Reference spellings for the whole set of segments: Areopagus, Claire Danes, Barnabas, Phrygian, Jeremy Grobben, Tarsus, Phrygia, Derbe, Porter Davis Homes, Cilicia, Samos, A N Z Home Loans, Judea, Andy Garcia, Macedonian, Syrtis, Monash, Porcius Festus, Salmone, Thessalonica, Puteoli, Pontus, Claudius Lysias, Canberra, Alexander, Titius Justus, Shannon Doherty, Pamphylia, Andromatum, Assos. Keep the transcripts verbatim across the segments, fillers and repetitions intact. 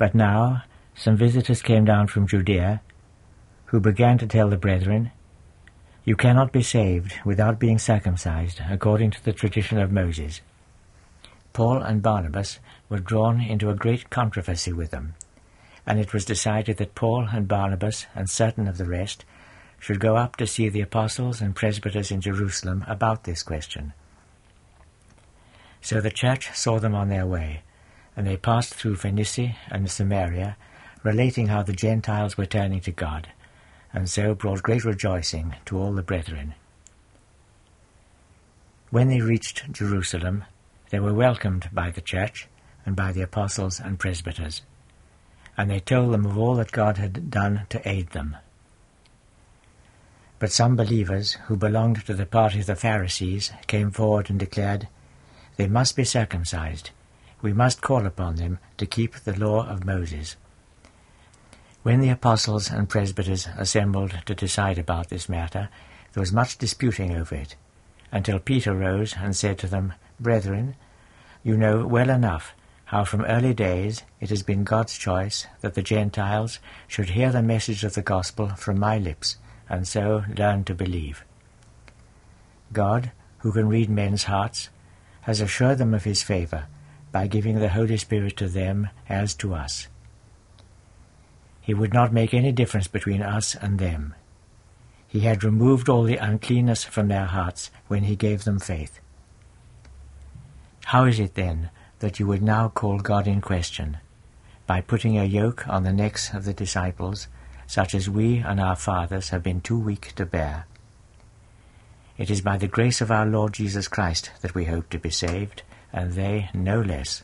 But now some visitors came down from Judea, who began to tell the brethren, "You cannot be saved without being circumcised, according to the tradition of Moses." Paul and Barnabas were drawn into a great controversy with them, and it was decided that Paul and Barnabas and certain of the rest should go up to see the apostles and presbyters in Jerusalem about this question. So the church saw them on their way, and they passed through Phoenicia and Samaria, relating how the Gentiles were turning to God, and so brought great rejoicing to all the brethren. When they reached Jerusalem, they were welcomed by the church and by the apostles and presbyters, and they told them of all that God had done to aid them. But some believers who belonged to the party of the Pharisees came forward and declared, "They must be circumcised. We must call upon them to keep the law of Moses." When the apostles and presbyters assembled to decide about this matter, there was much disputing over it, until Peter rose and said to them, "Brethren, you know well enough how from early days it has been God's choice that the Gentiles should hear the message of the gospel from my lips, and so learn to believe. God, who can read men's hearts, has assured them of his favour by giving the Holy Spirit to them as to us. He would not make any difference between us and them. He had removed all the uncleanness from their hearts when he gave them faith. How is it then that you would now call God in question by putting a yoke on the necks of the disciples, such as we and our fathers have been too weak to bear? It is by the grace of our Lord Jesus Christ that we hope to be saved, and they no less."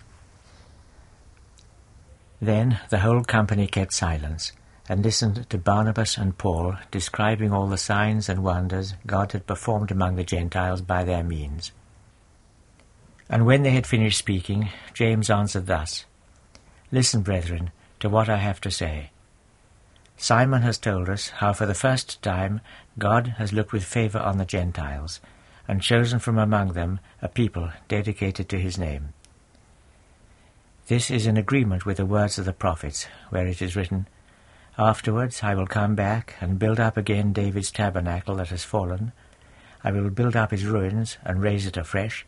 Then the whole company kept silence and listened to Barnabas and Paul describing all the signs and wonders God had performed among the Gentiles by their means. And when they had finished speaking, James answered thus, "Listen, brethren, to what I have to say. Simon has told us how for the first time God has looked with favour on the Gentiles, and chosen from among them a people dedicated to his name. This is in agreement with the words of the prophets, where it is written, 'Afterwards I will come back and build up again David's tabernacle that has fallen. I will build up his ruins and raise it afresh,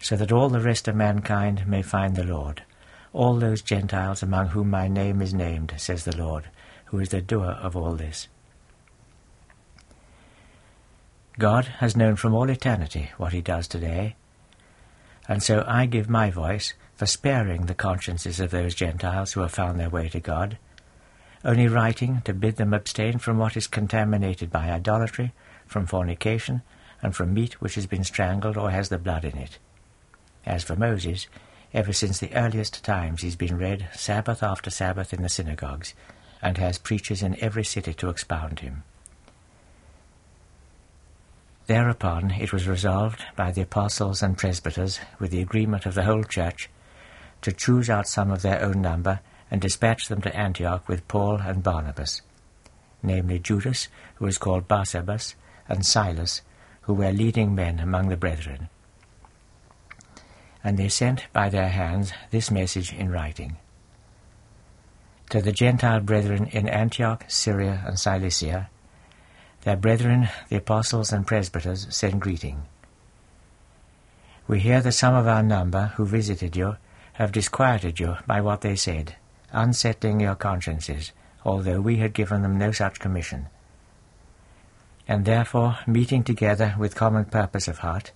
so that all the rest of mankind may find the Lord, all those Gentiles among whom my name is named, says the Lord, who is the doer of all this.'" God has known from all eternity what he does today, and so I give my voice for sparing the consciences of those Gentiles who have found their way to God, only writing to bid them abstain from what is contaminated by idolatry, from fornication, and from meat which has been strangled or has the blood in it. As for Moses, ever since the earliest times he's been read Sabbath after Sabbath in the synagogues, and has preachers in every city to expound him. Thereupon it was resolved by the apostles and presbyters, with the agreement of the whole church, to choose out some of their own number and dispatch them to Antioch with Paul and Barnabas, namely Judas, who was called Barsabas, and Silas, who were leading men among the brethren. And they sent by their hands this message in writing: "To the Gentile brethren in Antioch, Syria, and Cilicia, their brethren, the apostles and presbyters, send greeting. We hear that some of our number who visited you have disquieted you by what they said, unsettling your consciences, although we had given them no such commission. And therefore, meeting together with common purpose of heart,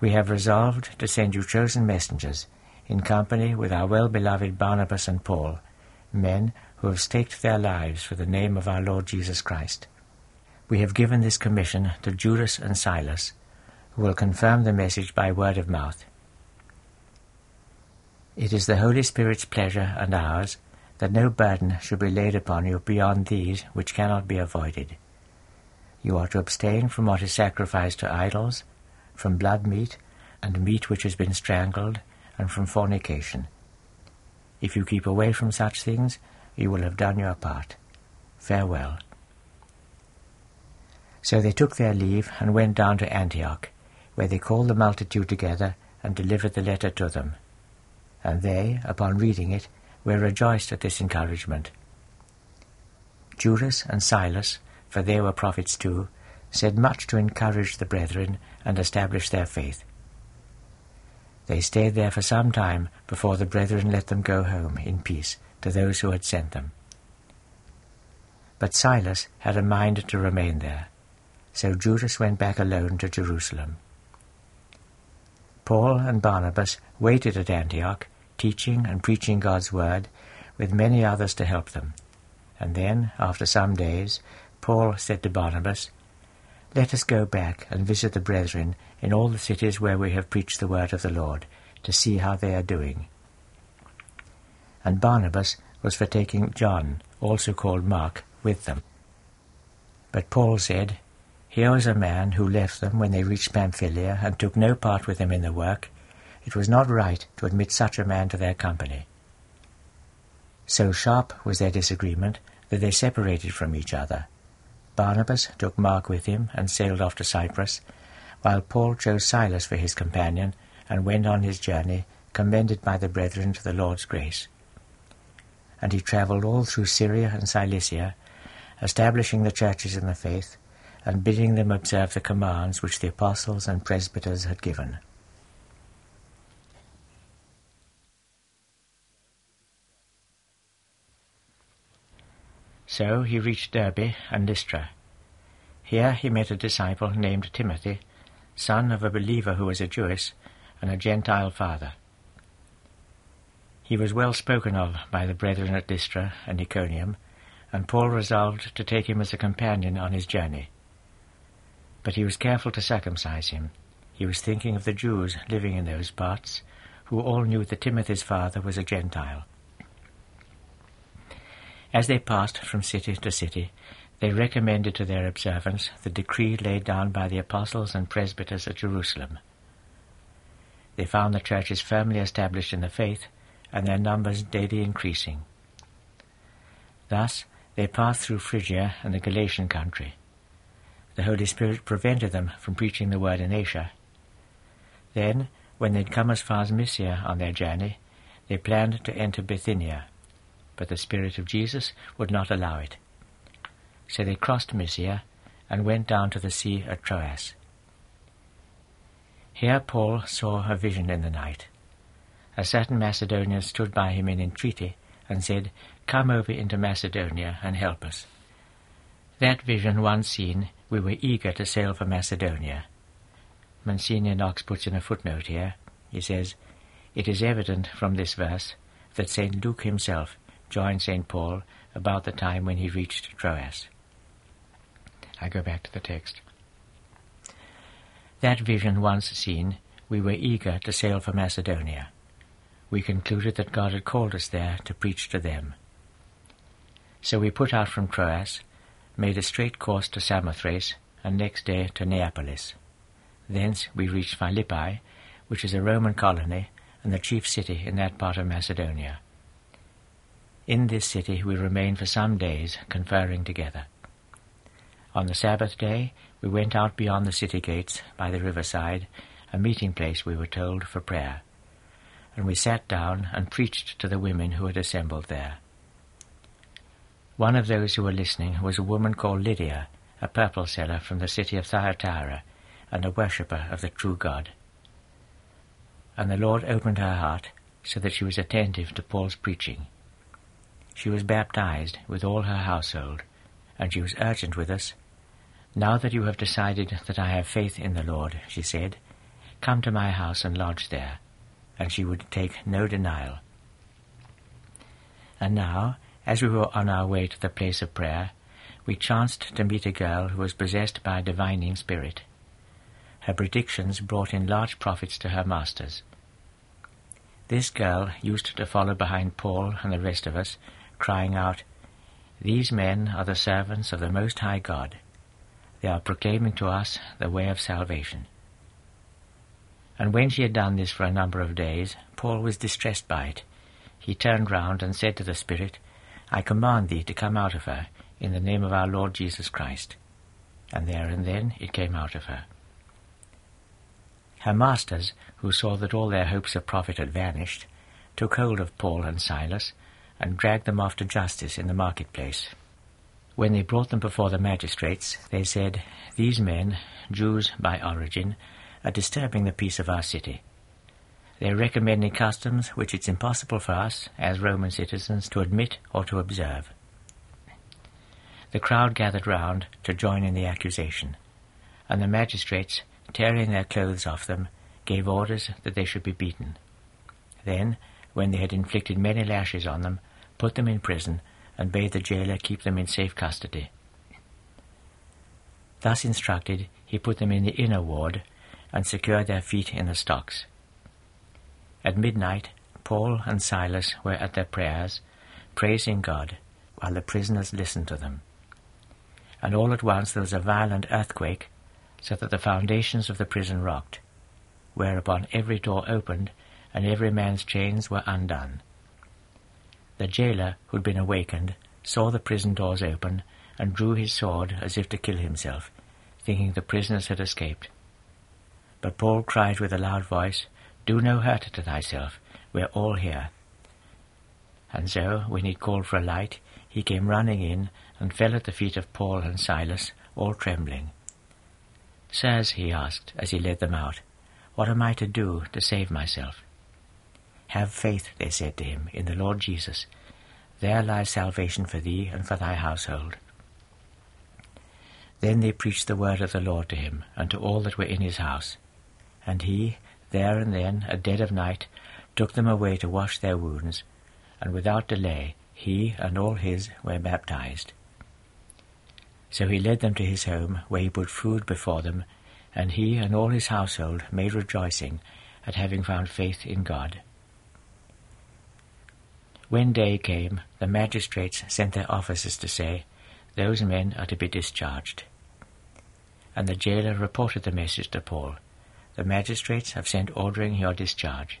we have resolved to send you chosen messengers, in company with our well-beloved Barnabas and Paul, men who have staked their lives for the name of our Lord Jesus Christ. We have given this commission to Judas and Silas, who will confirm the message by word of mouth. It is the Holy Spirit's pleasure and ours that no burden should be laid upon you beyond these which cannot be avoided. You are to abstain from what is sacrificed to idols, from blood meat, and meat which has been strangled, and from fornication. If you keep away from such things, you will have done your part. Farewell." So they took their leave and went down to Antioch, where they called the multitude together and delivered the letter to them. And they, upon reading it, were rejoiced at this encouragement. Judas and Silas, for they were prophets too, said much to encourage the brethren and establish their faith. They stayed there for some time before the brethren let them go home in peace to those who had sent them. But Silas had a mind to remain there, so Judas went back alone to Jerusalem. Paul and Barnabas waited at Antioch, teaching and preaching God's word, with many others to help them. And then, after some days, Paul said to Barnabas, "Let us go back and visit the brethren in all the cities where we have preached the word of the Lord, to see how they are doing." And Barnabas was for taking John, also called Mark, with them. But Paul said, "Here was a man who left them when they reached Pamphylia and took no part with them in the work. It was not right to admit such a man to their company." So sharp was their disagreement that they separated from each other. Barnabas took Mark with him and sailed off to Cyprus, while Paul chose Silas for his companion and went on his journey, commended by the brethren to the Lord's grace. And he travelled all through Syria and Cilicia, establishing the churches in the faith, and bidding them observe the commands which the apostles and presbyters had given. So he reached Derbe and Lystra. Here he met a disciple named Timothy, son of a believer who was a Jewess and a Gentile father. He was well spoken of by the brethren at Lystra and Iconium, and Paul resolved to take him as a companion on his journey. But he was careful to circumcise him. He was thinking of the Jews living in those parts, who all knew that Timothy's father was a Gentile. As they passed from city to city, they recommended to their observance the decree laid down by the apostles and presbyters at Jerusalem. They found the churches firmly established in the faith, and their numbers daily increasing. Thus they passed through Phrygia and the Galatian country. The Holy Spirit prevented them from preaching the word in Asia. Then, when they'd come as far as Mysia on their journey, they planned to enter Bithynia, but the Spirit of Jesus would not allow it. So they crossed Mysia and went down to the sea at Troas. Here Paul saw a vision in the night. A certain Macedonian stood by him in entreaty and said, "Come over into Macedonia and help us." That vision once seen, we were eager to sail for Macedonia. Monsignor Knox puts in a footnote here. He says, "It is evident from this verse that Saint Luke himself joined Saint Paul about the time when he reached Troas." I go back to the text. That vision once seen, we were eager to sail for Macedonia. We concluded that God had called us there to preach to them. So we put out from Troas, made a straight course to Samothrace, and next day to Neapolis. Thence we reached Philippi, which is a Roman colony and the chief city in that part of Macedonia. In this city we remained for some days, conferring together. On the Sabbath day we went out beyond the city gates by the riverside, a meeting place, we were told, for prayer, and we sat down and preached to the women who had assembled there. One of those who were listening was a woman called Lydia, a purple seller from the city of Thyatira, and a worshipper of the true God. And the Lord opened her heart so that she was attentive to Paul's preaching. She was baptized with all her household, and she was urgent with us. "Now that you have decided that I have faith in the Lord," she said, "come to my house and lodge there," and she would take no denial. And now, as we were on our way to the place of prayer, we chanced to meet a girl who was possessed by a divining spirit. Her predictions brought in large profits to her masters. This girl used to follow behind Paul and the rest of us, crying out, "These men are the servants of the Most High God. They are proclaiming to us the way of salvation." And when she had done this for a number of days, Paul was distressed by it. He turned round and said to the spirit, "I command thee to come out of her, in the name of our Lord Jesus Christ." And there and then it came out of her. Her masters, who saw that all their hopes of profit had vanished, took hold of Paul and Silas and dragged them off to justice in the marketplace. When they brought them before the magistrates, they said, "These men, Jews by origin, are disturbing the peace of our city. They are recommending customs which it's impossible for us, as Roman citizens, to admit or to observe." The crowd gathered round to join in the accusation, and the magistrates, tearing their clothes off them, gave orders that they should be beaten. Then, when they had inflicted many lashes on them, put them in prison, and bade the jailer keep them in safe custody. Thus instructed, he put them in the inner ward, and secured their feet in the stocks. At midnight, Paul and Silas were at their prayers, praising God, while the prisoners listened to them. And all at once there was a violent earthquake, so that the foundations of the prison rocked, whereupon every door opened, and every man's chains were undone. The jailer, who had been awakened, saw the prison doors open, and drew his sword as if to kill himself, thinking the prisoners had escaped. But Paul cried with a loud voice, "Do no hurt to thyself, we are all here." And so, when he called for a light, he came running in, and fell at the feet of Paul and Silas, all trembling. "Sirs," he asked, as he led them out, "what am I to do to save myself?" "Have faith," they said to him, "in the Lord Jesus. There lies salvation for thee and for thy household." Then they preached the word of the Lord to him, and to all that were in his house. And he, there and then, at dead of night, took them away to wash their wounds, and without delay he and all his were baptized. So he led them to his home, where he put food before them, and he and all his household made rejoicing at having found faith in God. When day came, the magistrates sent their officers to say, "Those men are to be discharged." And the jailer reported the message to Paul, "The magistrates have sent ordering your discharge.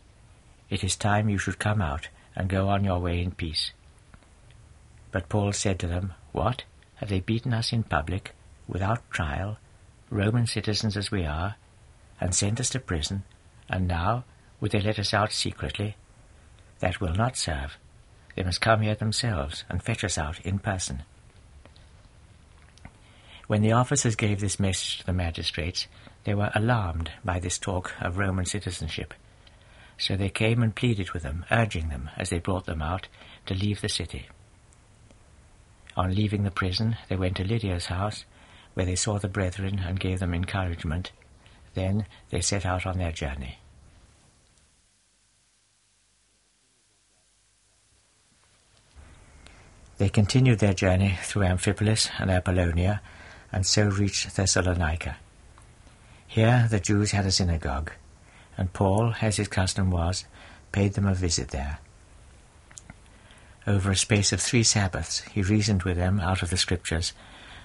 It is time you should come out and go on your way in peace." But Paul said to them, "What? Have they beaten us in public, without trial, Roman citizens as we are, and sent us to prison, and now would they let us out secretly? That will not serve. They must come here themselves and fetch us out in person." When the officers gave this message to the magistrates, they were alarmed by this talk of Roman citizenship. So they came and pleaded with them, urging them, as they brought them out, to leave the city. On leaving the prison, they went to Lydia's house, where they saw the brethren and gave them encouragement. Then they set out on their journey. They continued their journey through Amphipolis and Apollonia, and so reached Thessalonica. Here the Jews had a synagogue, and Paul, as his custom was, paid them a visit there. Over a space of three Sabbaths he reasoned with them out of the Scriptures,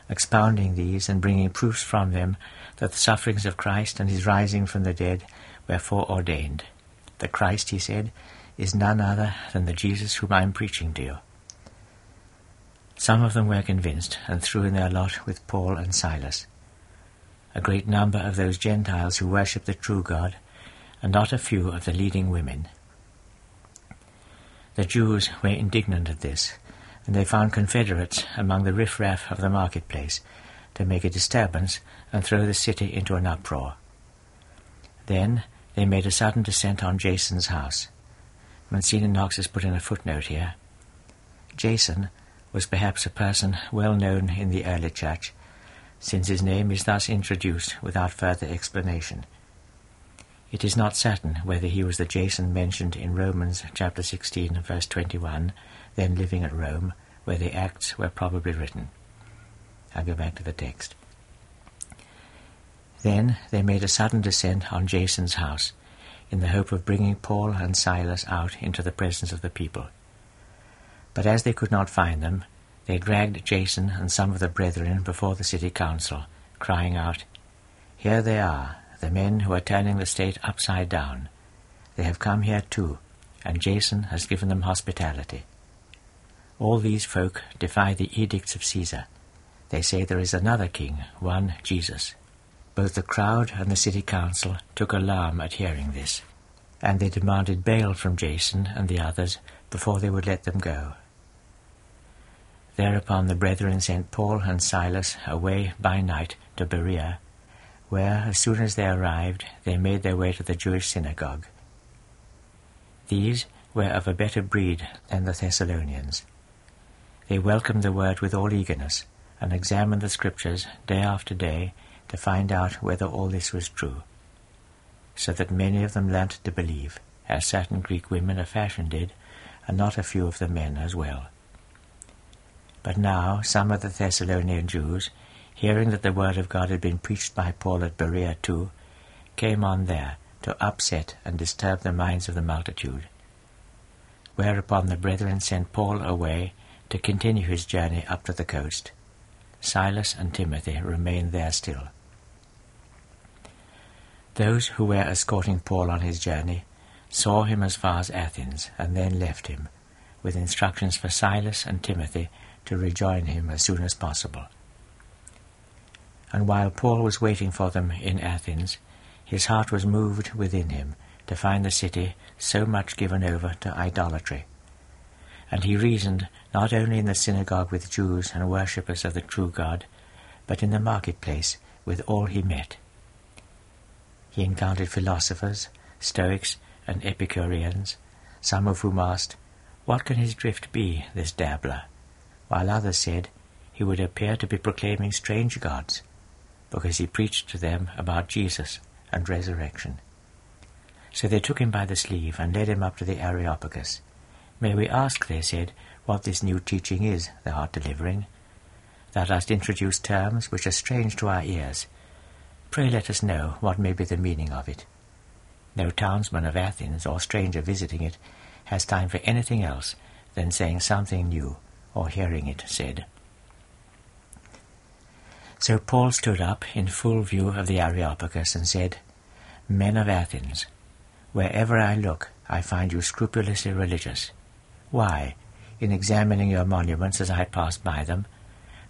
expounding these and bringing proofs from them that the sufferings of Christ and his rising from the dead were foreordained. "The Christ," he said, "is none other than the Jesus whom I am preaching to you." Some of them were convinced, and threw in their lot with Paul and Silas. A great number of those Gentiles who worship the true God, and not a few of the leading women. The Jews were indignant at this, and they found confederates among the riffraff of the marketplace to make a disturbance and throw the city into an uproar. Then they made a sudden descent on Jason's house. Monsignor Knox has put in a footnote here. Jason was perhaps a person well known in the early church, since his name is thus introduced without further explanation. It is not certain whether he was the Jason mentioned in Romans chapter sixteen, verse twenty-one, then living at Rome, where the Acts were probably written. I'll go back to the text. Then they made a sudden descent on Jason's house, in the hope of bringing Paul and Silas out into the presence of the people. But as they could not find them, they dragged Jason and some of the brethren before the city council, crying out, "Here they are, the men who are turning the state upside down. They have come here too, and Jason has given them hospitality. All these folk defy the edicts of Caesar. They say there is another king, one Jesus." Both the crowd and the city council took alarm at hearing this, and they demanded bail from Jason and the others before they would let them go. Thereupon the brethren sent Paul and Silas away by night to Berea, where, as soon as they arrived, they made their way to the Jewish synagogue. These were of a better breed than the Thessalonians. They welcomed the word with all eagerness, and examined the Scriptures day after day to find out whether all this was true, so that many of them learnt to believe, as certain Greek women of fashion did, and not a few of the men as well. But now some of the Thessalonian Jews, hearing that the word of God had been preached by Paul at Berea too, came on there to upset and disturb the minds of the multitude. Whereupon the brethren sent Paul away to continue his journey up to the coast. Silas and Timothy remained there still. Those who were escorting Paul on his journey saw him as far as Athens, and then left him, with instructions for Silas and Timothy to rejoin him as soon as possible. And while Paul was waiting for them in Athens, his heart was moved within him to find the city so much given over to idolatry. And he reasoned not only in the synagogue with Jews and worshippers of the true God, but in the marketplace with all he met. He encountered philosophers, Stoics, and Epicureans, some of whom asked, "What can his drift be, this dabbler?" While others said, "He would appear to be proclaiming strange gods," because he preached to them about Jesus and resurrection. So they took him by the sleeve and led him up to the Areopagus. "May we ask," they said, "what this new teaching is thou art delivering? Thou dost introduce terms which are strange to our ears. Pray let us know what may be the meaning of it." No townsman of Athens or stranger visiting it has time for anything else than saying something new or hearing it said. So Paul stood up in full view of the Areopagus and said, "Men of Athens, wherever I look, I find you scrupulously religious. Why, in examining your monuments as I passed by them,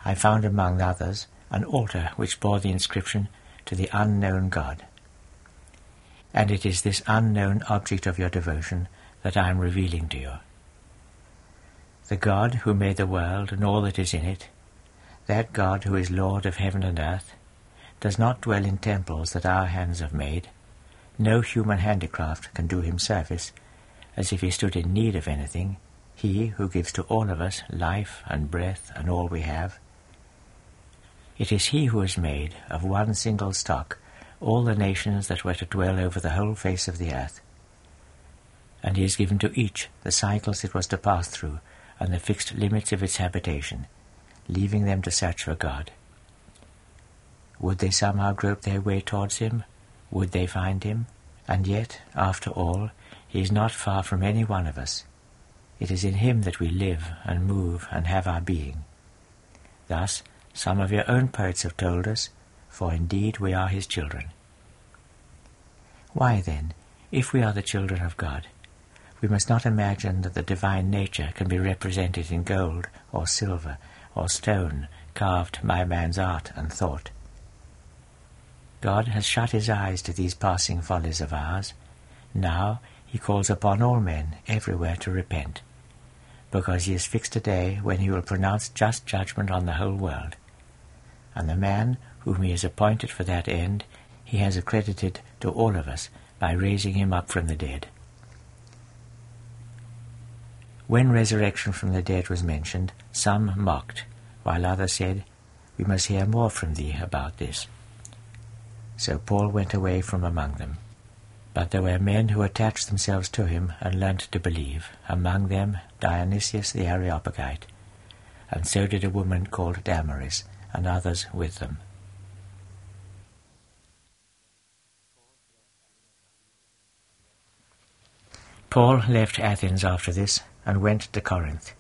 I found among others an altar which bore the inscription, 'To the unknown God.' And it is this unknown object of your devotion that I am revealing to you. The God who made the world and all that is in it, that God who is Lord of heaven and earth, does not dwell in temples that our hands have made. No human handicraft can do him service, as if he stood in need of anything, he who gives to all of us life and breath and all we have. It is he who has made of one single stock all the nations that were to dwell over the whole face of the earth. And he has given to each the cycles it was to pass through and the fixed limits of its habitation, leaving them to search for God. Would they somehow grope their way towards him? Would they find him? And yet, after all, he is not far from any one of us. It is in him that we live and move and have our being. Thus, some of your own poets have told us, 'For indeed we are his children.' Why then, if we are the children of God, we must not imagine that the divine nature can be represented in gold or silver or stone carved by man's art and thought. God has shut his eyes to these passing follies of ours. Now he calls upon all men everywhere to repent, because he has fixed a day when he will pronounce just judgment on the whole world. And the man whom he has appointed for that end, he has accredited to all of us by raising him up from the dead." When resurrection from the dead was mentioned, some mocked, while others said, "We must hear more from thee about this." So Paul went away from among them. But there were men who attached themselves to him and learnt to believe, among them Dionysius the Areopagite, and so did a woman called Damaris, and others with them. Paul left Athens after this and went to Corinth.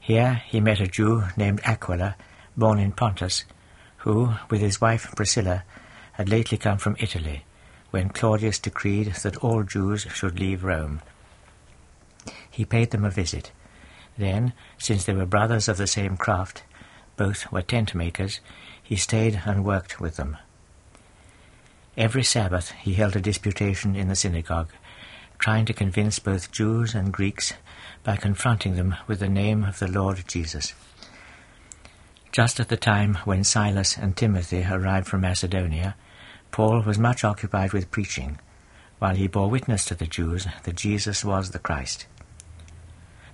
Here he met a Jew named Aquila, born in Pontus, who, with his wife Priscilla, had lately come from Italy, when Claudius decreed that all Jews should leave Rome. He paid them a visit. Then, since they were brothers of the same craft, both were tent-makers, he stayed and worked with them. Every Sabbath he held a disputation in the synagogue, trying to convince both Jews and Greeks by confronting them with the name of the Lord Jesus. Just at the time when Silas and Timothy arrived from Macedonia, Paul was much occupied with preaching, while he bore witness to the Jews that Jesus was the Christ.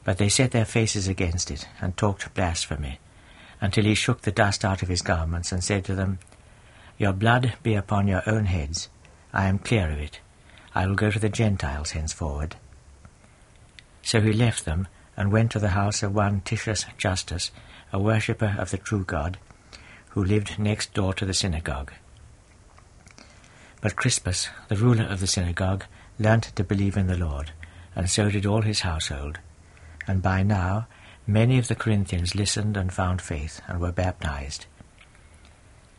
But they set their faces against it and talked blasphemy, until he shook the dust out of his garments and said to them, "Your blood be upon your own heads. I am clear of it. I will go to the Gentiles henceforward." So he left them and went to the house of one Titius Justus, a worshipper of the true God, who lived next door to the synagogue. But Crispus, the ruler of the synagogue, learnt to believe in the Lord, and so did all his household. And by now many of the Corinthians listened and found faith and were baptized.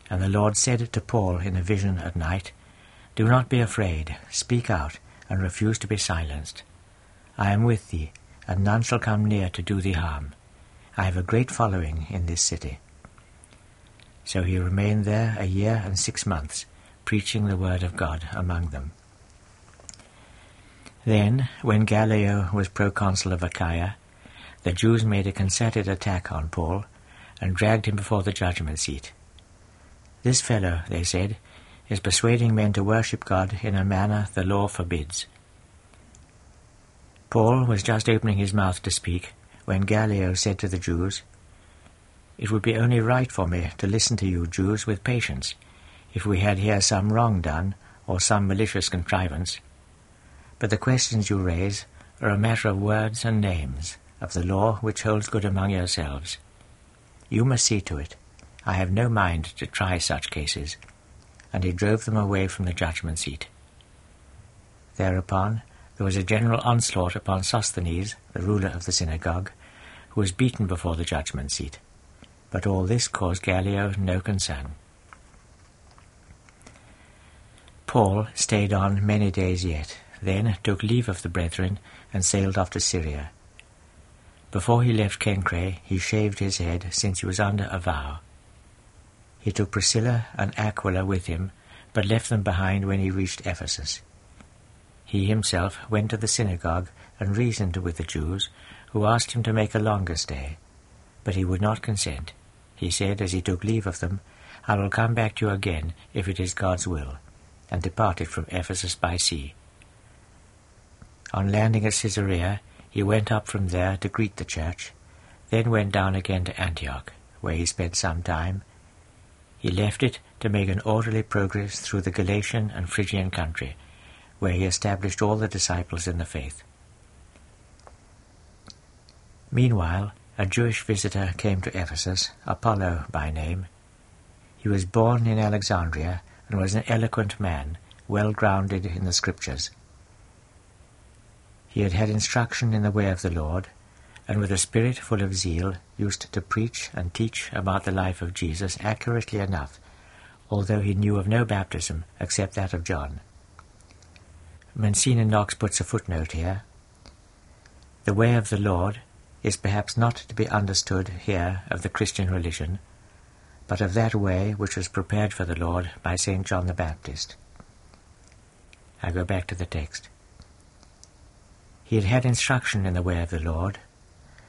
And the Lord said to Paul in a vision at night, "Do not be afraid, speak out, and refuse to be silenced. I am with thee, and none shall come near to do thee harm. I have a great following in this city." So he remained there a year and six months, preaching the word of God among them. Then, when Gallio was proconsul of Achaia, the Jews made a concerted attack on Paul and dragged him before the judgment seat. "This fellow," they said, "is persuading men to worship God in a manner the law forbids." Paul was just opening his mouth to speak when Gallio said to the Jews, "It would be only right for me to listen to you Jews with patience, if we had here some wrong done or some malicious contrivance. But the questions you raise are a matter of words and names, of the law which holds good among yourselves. You must see to it. I have no mind to try such cases." And he drove them away from the judgment seat. Thereupon there was a general onslaught upon Sosthenes, the ruler of the synagogue, who was beaten before the judgment seat. But all this caused Gallio no concern. Paul stayed on many days yet, then took leave of the brethren and sailed off to Syria. Before he left Cenchrae, he shaved his head, since he was under a vow. He took Priscilla and Aquila with him, but left them behind when he reached Ephesus. He himself went to the synagogue and reasoned with the Jews, who asked him to make a longer stay. But he would not consent. He said, as he took leave of them, "I will come back to you again, if it is God's will," and departed from Ephesus by sea. On landing at Caesarea, he went up from there to greet the church, then went down again to Antioch, where he spent some time. He left it to make an orderly progress through the Galatian and Phrygian country, where he established all the disciples in the faith. Meanwhile, a Jewish visitor came to Ephesus, Apollo by name. He was born in Alexandria and was an eloquent man, well-grounded in the Scriptures. He had had instruction in the way of the Lord, and with a spirit full of zeal, used to preach and teach about the life of Jesus accurately enough, although he knew of no baptism except that of John. Mancini Knox puts a footnote here. The way of the Lord is perhaps not to be understood here of the Christian religion, but of that way which was prepared for the Lord by Saint John the Baptist. I go back to the text. He had had instruction in the way of the Lord,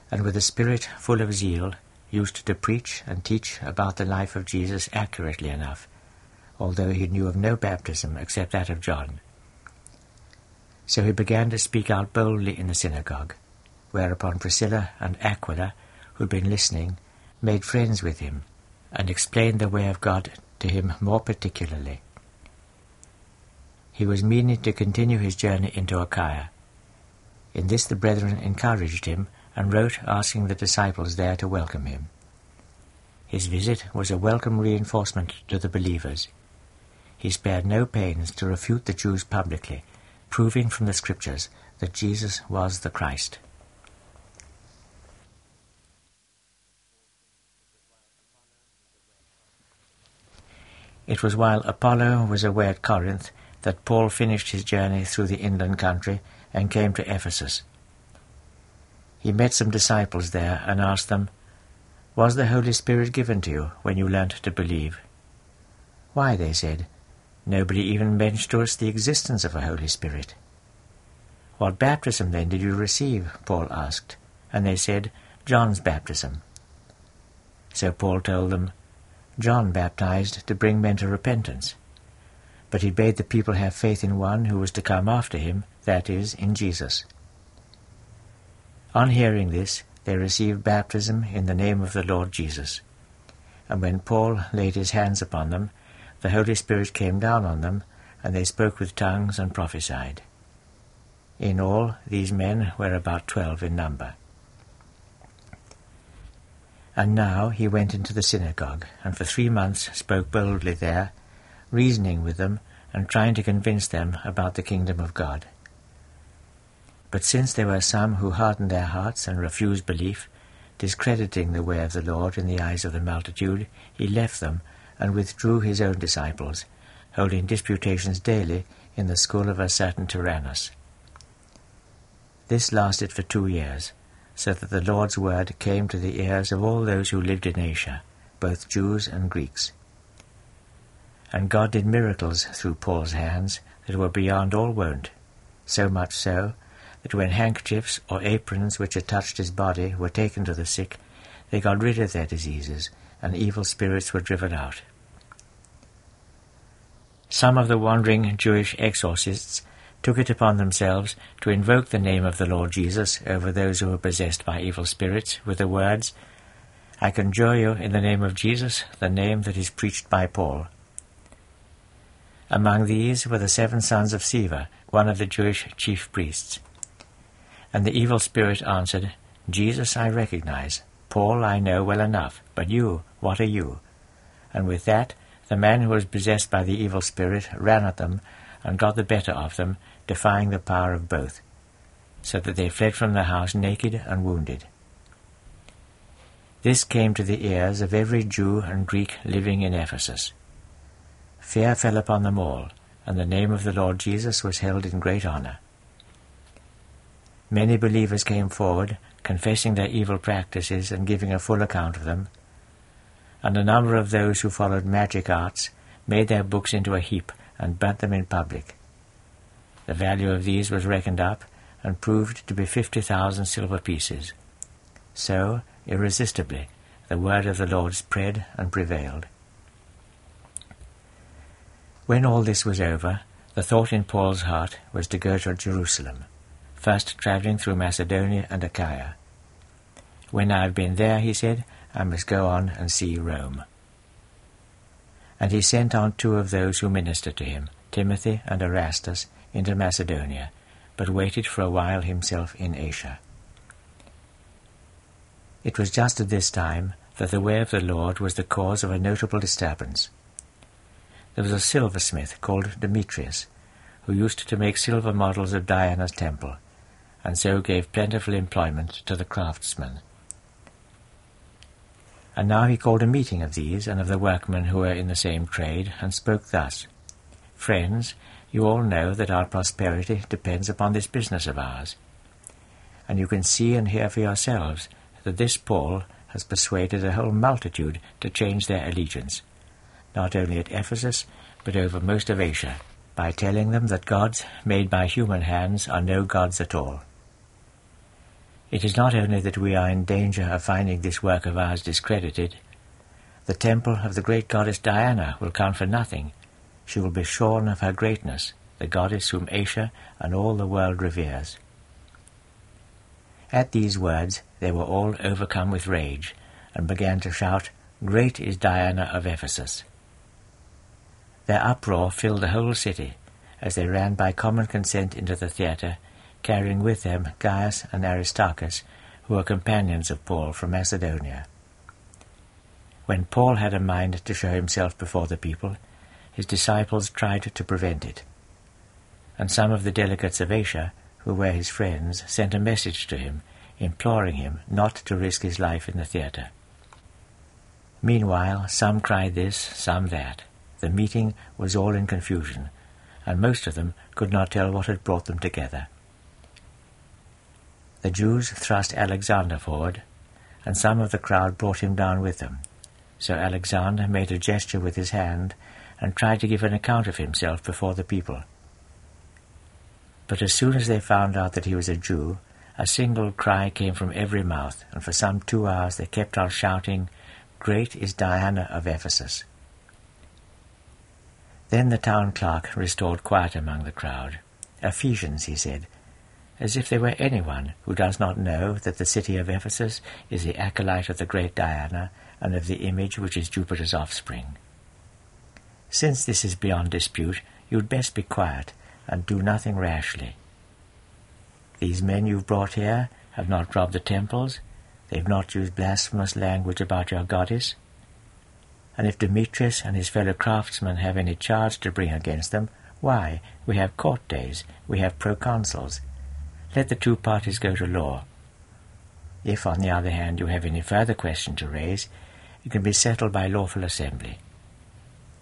and with a spirit full of zeal, used to preach and teach about the life of Jesus accurately enough, although he knew of no baptism except that of John. So he began to speak out boldly in the synagogue, whereupon Priscilla and Aquila, who had been listening, made friends with him, and explained the way of God to him more particularly. He was meaning to continue his journey into Achaia. In this the brethren encouraged him, and wrote asking the disciples there to welcome him. His visit was a welcome reinforcement to the believers. He spared no pains to refute the Jews publicly, proving from the Scriptures that Jesus was the Christ. It was while Apollo was away at Corinth that Paul finished his journey through the inland country and came to Ephesus. He met some disciples there and asked them, "Was the Holy Spirit given to you when you learnt to believe?" "Why," they said, "nobody even mentioned to us the existence of a Holy Spirit." What baptism then did you receive? Paul asked. And they said, John's baptism. So Paul told them, John baptized to bring men to repentance. But he bade the people have faith in one who was to come after him, that is, in Jesus. On hearing this, they received baptism in the name of the Lord Jesus. And when Paul laid his hands upon them, the Holy Spirit came down on them, and they spoke with tongues and prophesied. In all, these men were about twelve in number. And now he went into the synagogue, and for three months spoke boldly there, reasoning with them and trying to convince them about the kingdom of God. But since there were some who hardened their hearts and refused belief, discrediting the way of the Lord in the eyes of the multitude, he left them and withdrew his own disciples, holding disputations daily in the school of a certain Tyrannus. This lasted for two years, so that the Lord's word came to the ears of all those who lived in Asia, both Jews and Greeks. And God did miracles through Paul's hands that were beyond all wont, so much so that when handkerchiefs or aprons which had touched his body were taken to the sick, they got rid of their diseases, and evil spirits were driven out. Some of the wandering Jewish exorcists took it upon themselves to invoke the name of the Lord Jesus over those who were possessed by evil spirits with the words, I conjure you in the name of Jesus, the name that is preached by Paul. Among these were the seven sons of Sceva, one of the Jewish chief priests. And the evil spirit answered, Jesus I recognize, Paul I know well enough, but you, what are you? And with that, the man who was possessed by the evil spirit ran at them and got the better of them, defying the power of both, so that they fled from the house naked and wounded. This came to the ears of every Jew and Greek living in Ephesus. Fear fell upon them all, and the name of the Lord Jesus was held in great honor. Many believers came forward, confessing their evil practices and giving a full account of them, and a number of those who followed magic arts made their books into a heap and burnt them in public. The value of these was reckoned up and proved to be fifty thousand silver pieces. So, irresistibly, the word of the Lord spread and prevailed. When all this was over, the thought in Paul's heart was to go to Jerusalem, first travelling through Macedonia and Achaia. When I have been there, he said, I must go on and see Rome. And he sent on two of those who ministered to him, Timothy and Aristarchus, into Macedonia, but waited for a while himself in Asia. It was just at this time that the way of the Lord was the cause of a notable disturbance. There was a silversmith called Demetrius, who used to make silver models of Diana's temple, and so gave plentiful employment to the craftsmen. And now he called a meeting of these and of the workmen who were in the same trade, and spoke thus, Friends, you all know that our prosperity depends upon this business of ours. And you can see and hear for yourselves that this Paul has persuaded a whole multitude to change their allegiance, not only at Ephesus, but over most of Asia, by telling them that gods made by human hands are no gods at all. It is not only that we are in danger of finding this work of ours discredited. The temple of the great goddess Diana will count for nothing. She will be shorn of her greatness, the goddess whom Asia and all the world reveres. At these words they were all overcome with rage, and began to shout, Great is Diana of Ephesus. Their uproar filled the whole city, as they ran by common consent into the theatre, carrying with them Gaius and Aristarchus, who were companions of Paul from Macedonia. When Paul had a mind to show himself before the people, his disciples tried to prevent it. And some of the delegates of Asia, who were his friends, sent a message to him, imploring him not to risk his life in the theatre. Meanwhile, some cried this, some that. The meeting was all in confusion, and most of them could not tell what had brought them together. The Jews thrust Alexander forward, and some of the crowd brought him down with them. So Alexander made a gesture with his hand and tried to give an account of himself before the people. But as soon as they found out that he was a Jew, a single cry came from every mouth, and for some two hours they kept on shouting, "Great is Diana of Ephesus." Then the town clerk restored quiet among the crowd. "Ephesians," he said, as if there were anyone who does not know that the city of Ephesus is the acolyte of the great Diana and of the image which is Jupiter's offspring. Since this is beyond dispute, you'd best be quiet and do nothing rashly. These men you've brought here have not robbed the temples, they've not used blasphemous language about your goddess, and if Demetrius and his fellow craftsmen have any charge to bring against them, why, we have court days, we have proconsuls. Let the two parties go to law. If, on the other hand, you have any further question to raise, it can be settled by lawful assembly.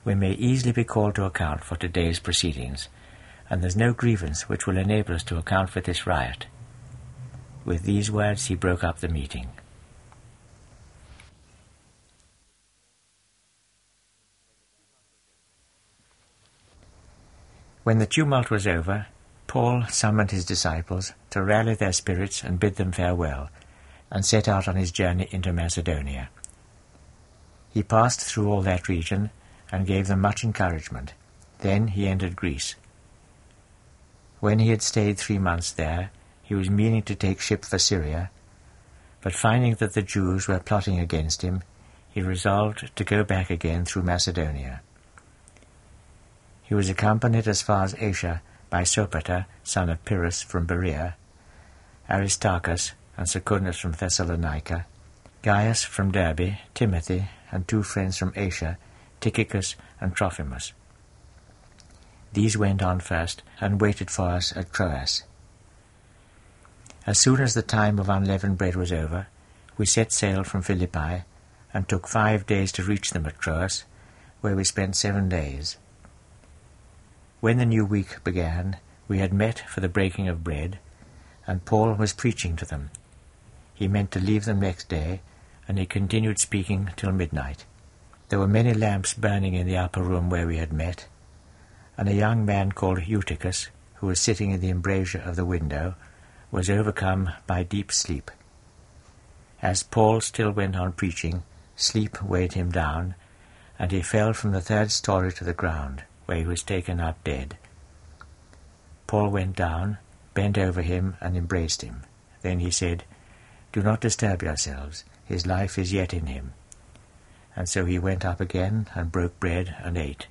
We may easily be called to account for today's proceedings, and there's no grievance which will enable us to account for this riot. With these words he broke up the meeting. When the tumult was over, Paul summoned his disciples to rally their spirits and bid them farewell, and set out on his journey into Macedonia. He passed through all that region and gave them much encouragement. Then he entered Greece. When he had stayed three months there, he was meaning to take ship for Syria, but finding that the Jews were plotting against him, he resolved to go back again through Macedonia. He was accompanied as far as Asia by Sopater, son of Pyrrhus from Berea, Aristarchus and Secundus from Thessalonica, Gaius from Derbe, Timothy, and two friends from Asia, Tychicus and Trophimus. These went on first and waited for us at Troas. As soon as the time of unleavened bread was over, we set sail from Philippi and took five days to reach them at Troas, where we spent seven days. When the new week began, we had met for the breaking of bread, and Paul was preaching to them. He meant to leave them next day, and he continued speaking till midnight. There were many lamps burning in the upper room where we had met, and a young man called Eutychus, who was sitting in the embrasure of the window, was overcome by deep sleep. As Paul still went on preaching, sleep weighed him down, and he fell from the third story to the ground, where he was taken up dead. Paul went down, bent over him, and embraced him. Then he said, "Do not disturb yourselves, his life is yet in him." And so he went up again and broke bread and ate.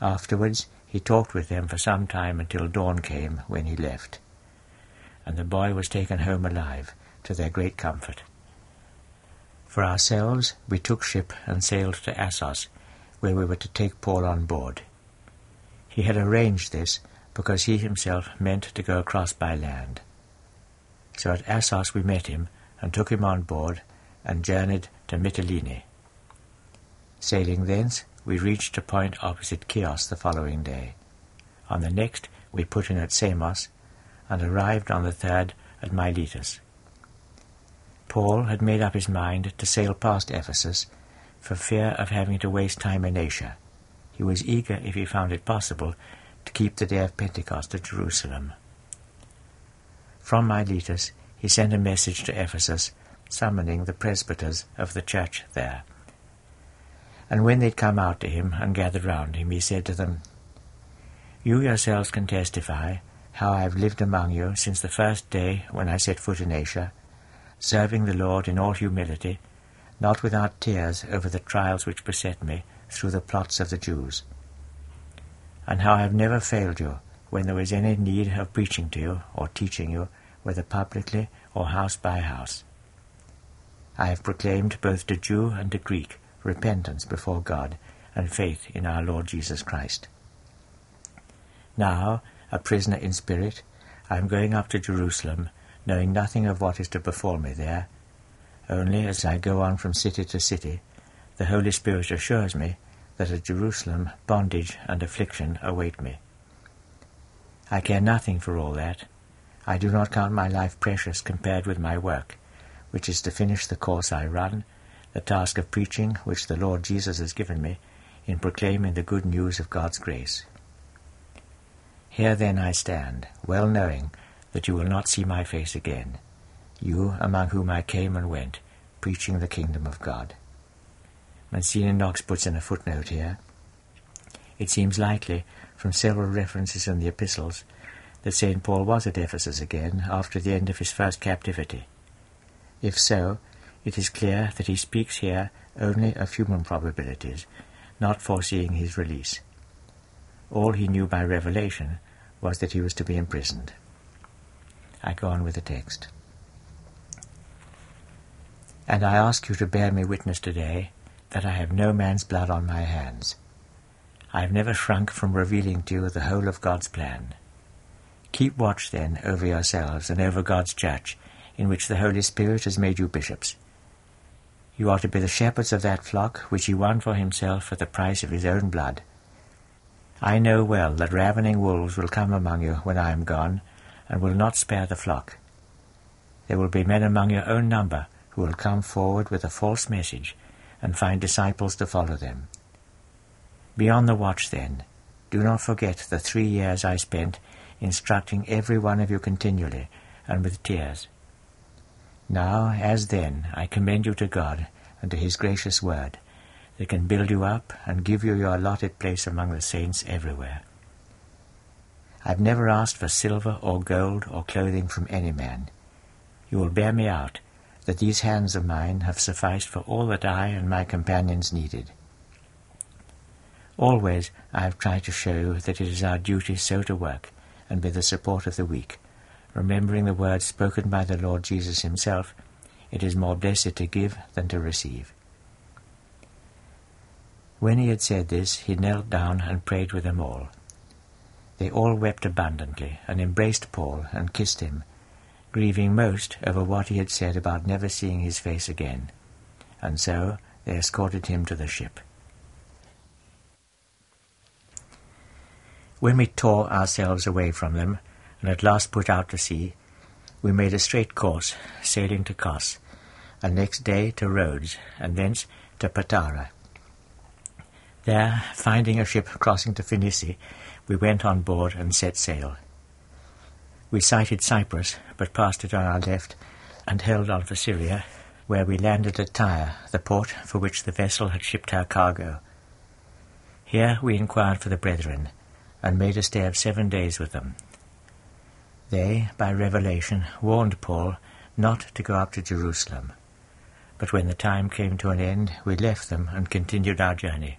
Afterwards he talked with them for some time until dawn came, when he left. And the boy was taken home alive, to their great comfort. For ourselves we took ship and sailed to Assos, where we were to take Paul on board. He had arranged this because he himself meant to go across by land. So at Assos we met him and took him on board and journeyed to Mytilene. Sailing thence, we reached a point opposite Chios the following day. On the next, we put in at Samos, and arrived on the third at Miletus. Paul had made up his mind to sail past Ephesus, for fear of having to waste time in Asia. He was eager, if he found it possible, to keep the day of Pentecost at Jerusalem. From Miletus, he sent a message to Ephesus, summoning the presbyters of the church there. And when they'd come out to him and gathered round him, he said to them, "You yourselves can testify how I have lived among you since the first day when I set foot in Asia, serving the Lord in all humility, not without tears over the trials which beset me through the plots of the Jews, and how I have never failed you when there was any need of preaching to you or teaching you, whether publicly or house by house. I have proclaimed both to Jew and to Greek repentance before God and faith in our Lord Jesus Christ. Now, a prisoner in spirit, I am going up to Jerusalem, knowing nothing of what is to befall me there. Only as I go on from city to city, the Holy Spirit assures me that at Jerusalem bondage and affliction await me. I care nothing for all that. I do not count my life precious compared with my work, which is to finish the course I run, the task of preaching which the Lord Jesus has given me in proclaiming the good news of God's grace. Here then I stand, well knowing that you will not see my face again, you among whom I came and went, preaching the kingdom of God." Mancini Knox puts in a footnote here. It seems likely, from several references in the epistles, that Saint Paul was at Ephesus again after the end of his first captivity. If so, it is clear that he speaks here only of human probabilities, not foreseeing his release. All he knew by revelation was that he was to be imprisoned. I go on with the text. "And I ask you to bear me witness today that I have no man's blood on my hands. I have never shrunk from revealing to you the whole of God's plan. Keep watch, then, over yourselves and over God's church, in which the Holy Spirit has made you bishops. You are to be the shepherds of that flock which he won for himself at the price of his own blood. I know well that ravening wolves will come among you when I am gone, and will not spare the flock. There will be men among your own number who will come forward with a false message and find disciples to follow them. Be on the watch, then. Do not forget the three years I spent instructing every one of you continually and with tears. Now, as then, I commend you to God and to his gracious word, that can build you up and give you your allotted place among the saints everywhere. I've never asked for silver or gold or clothing from any man. You will bear me out that these hands of mine have sufficed for all that I and my companions needed. Always I have tried to show you that it is our duty so to work and be the support of the weak, remembering the words spoken by the Lord Jesus himself, 'It is more blessed to give than to receive.'" When he had said this, he knelt down and prayed with them all. They all wept abundantly and embraced Paul and kissed him, grieving most over what he had said about never seeing his face again, and so they escorted him to the ship. When we tore ourselves away from them, and at last put out to sea, we made a straight course, sailing to Kos, and next day to Rhodes, and thence to Patara. There, finding a ship crossing to Phoenicia, we went on board and set sail. We sighted Cyprus, but passed it on our left, and held on for Syria, where we landed at Tyre, the port for which the vessel had shipped her cargo. Here we inquired for the brethren, and made a stay of seven days with them. They, by revelation, warned Paul not to go up to Jerusalem. But when the time came to an end, we left them and continued our journey.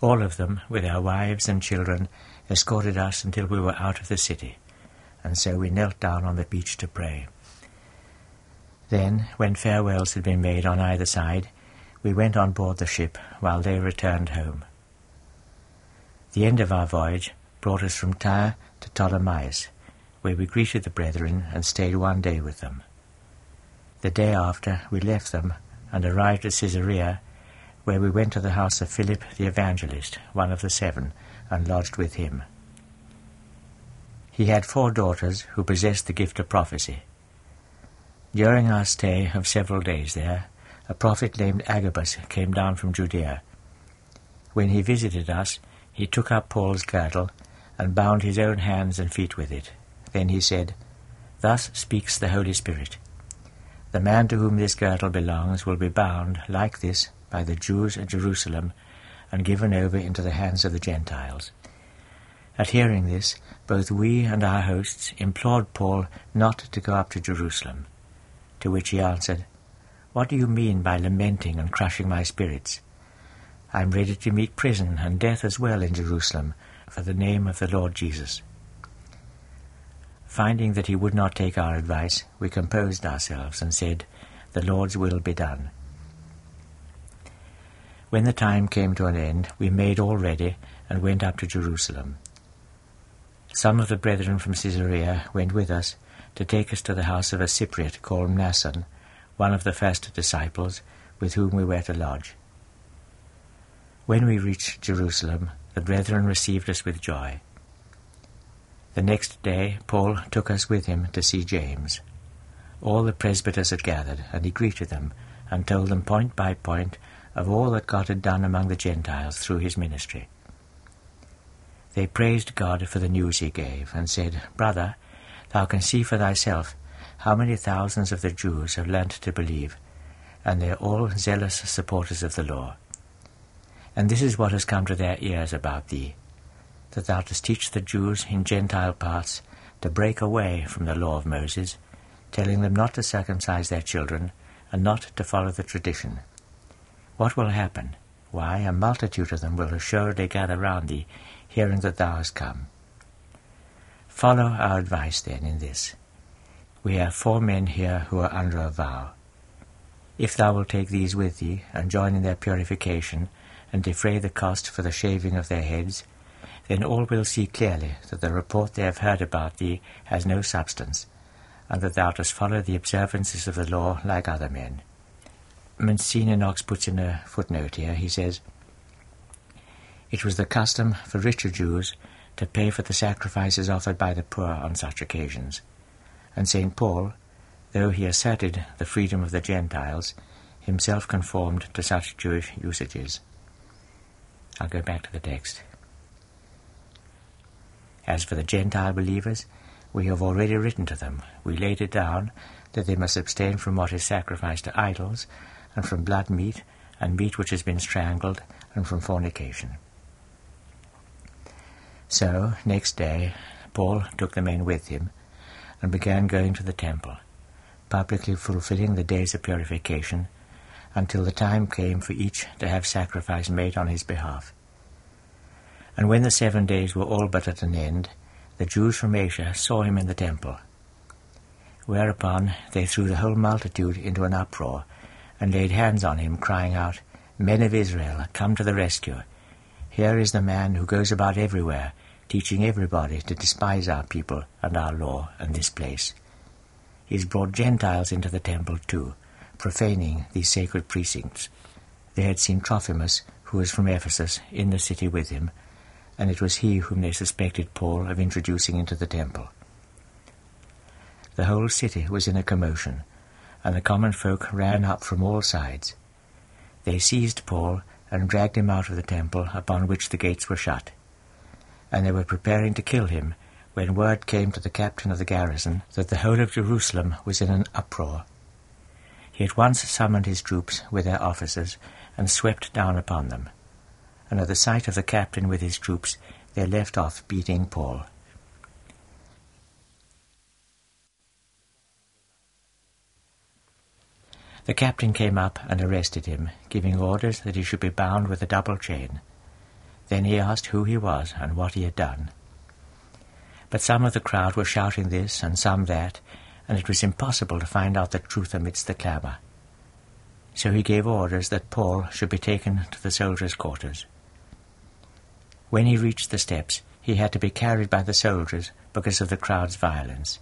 All of them, with their wives and children, escorted us until we were out of the city, and so we knelt down on the beach to pray. Then, when farewells had been made on either side, we went on board the ship while they returned home. The end of our voyage brought us from Tyre to Ptolemais, where we greeted the brethren and stayed one day with them. The day after, we left them and arrived at Caesarea, where we went to the house of Philip the evangelist, one of the seven, and lodged with him. He had four daughters who possessed the gift of prophecy. During our stay of several days there, a prophet named Agabus came down from Judea. When he visited us, he took up Paul's girdle and bound his own hands and feet with it. Then he said, "Thus speaks the Holy Spirit. The man to whom this girdle belongs will be bound like this by the Jews at Jerusalem and given over into the hands of the Gentiles." At hearing this, both we and our hosts implored Paul not to go up to Jerusalem, to which he answered, "What do you mean by lamenting and crushing my spirits? I am ready to meet prison and death as well in Jerusalem, for the name of the Lord Jesus." Finding that he would not take our advice, we composed ourselves and said, "The Lord's will be done." When the time came to an end, we made all ready and went up to Jerusalem. Some of the brethren from Caesarea went with us to take us to the house of a Cypriot called Mnason, one of the first disciples, with whom we were to lodge. When we reached Jerusalem, the brethren received us with joy. The next day Paul took us with him to see James. All the presbyters had gathered, and he greeted them, and told them point by point of all that God had done among the Gentiles through his ministry. They praised God for the news he gave, and said, "Brother, thou canst see for thyself how many thousands of the Jews have learnt to believe, and they are all zealous supporters of the law. And this is what has come to their ears about thee, that thou dost teach the Jews in Gentile parts to break away from the law of Moses, telling them not to circumcise their children, and not to follow the tradition. What will happen? Why, a multitude of them will assuredly gather round thee, hearing that thou hast come. Follow our advice, then, in this. We have four men here who are under a vow. If thou wilt take these with thee, and join in their purification, and defray the cost for the shaving of their heads, then all will see clearly that the report they have heard about thee has no substance, and that thou dost follow the observances of the law like other men." Mencina Knox puts in a footnote here. He says, "It was the custom for richer Jews to pay for the sacrifices offered by the poor on such occasions, and Saint Paul, though he asserted the freedom of the Gentiles, himself conformed to such Jewish usages." I'll go back to the text. "As for the Gentile believers, we have already written to them. We laid it down that they must abstain from what is sacrificed to idols, and from blood meat, and meat which has been strangled, and from fornication." So, next day, Paul took the men with him, and began going to the temple, publicly fulfilling the days of purification, until the time came for each to have sacrifice made on his behalf. And when the seven days were all but at an end, the Jews from Asia saw him in the temple. Whereupon they threw the whole multitude into an uproar, and laid hands on him, crying out, "Men of Israel, come to the rescue. Here is the man who goes about everywhere, teaching everybody to despise our people and our law and this place. He has brought Gentiles into the temple too, profaning these sacred precincts." They had seen Trophimus, who was from Ephesus, in the city with him, and it was he whom they suspected Paul of introducing into the temple. The whole city was in a commotion, and the common folk ran up from all sides. They seized Paul and dragged him out of the temple, upon which the gates were shut. And they were preparing to kill him, when word came to the captain of the garrison that the whole of Jerusalem was in an uproar. He at once summoned his troops with their officers, and swept down upon them. And at the sight of the captain with his troops, they left off beating Paul. The captain came up and arrested him, giving orders that he should be bound with a double chain. Then he asked who he was and what he had done. But some of the crowd were shouting this and some that, and it was impossible to find out the truth amidst the clamour. So he gave orders that Paul should be taken to the soldiers' quarters. When he reached the steps, he had to be carried by the soldiers because of the crowd's violence.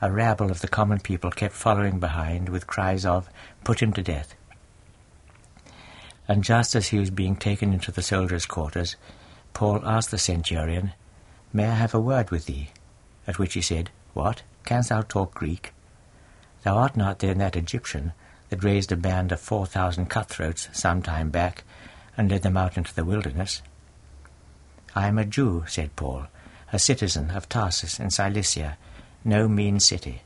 A rabble of the common people kept following behind with cries of, "Put him to death." And just as he was being taken into the soldiers' quarters, Paul asked the centurion, "May I have a word with thee?" At which he said, "What? Canst thou talk Greek? Thou art not then that Egyptian that raised a band of four thousand cutthroats some time back and led them out into the wilderness?" "I am a Jew," said Paul, "a citizen of Tarsus in Cilicia, no mean city.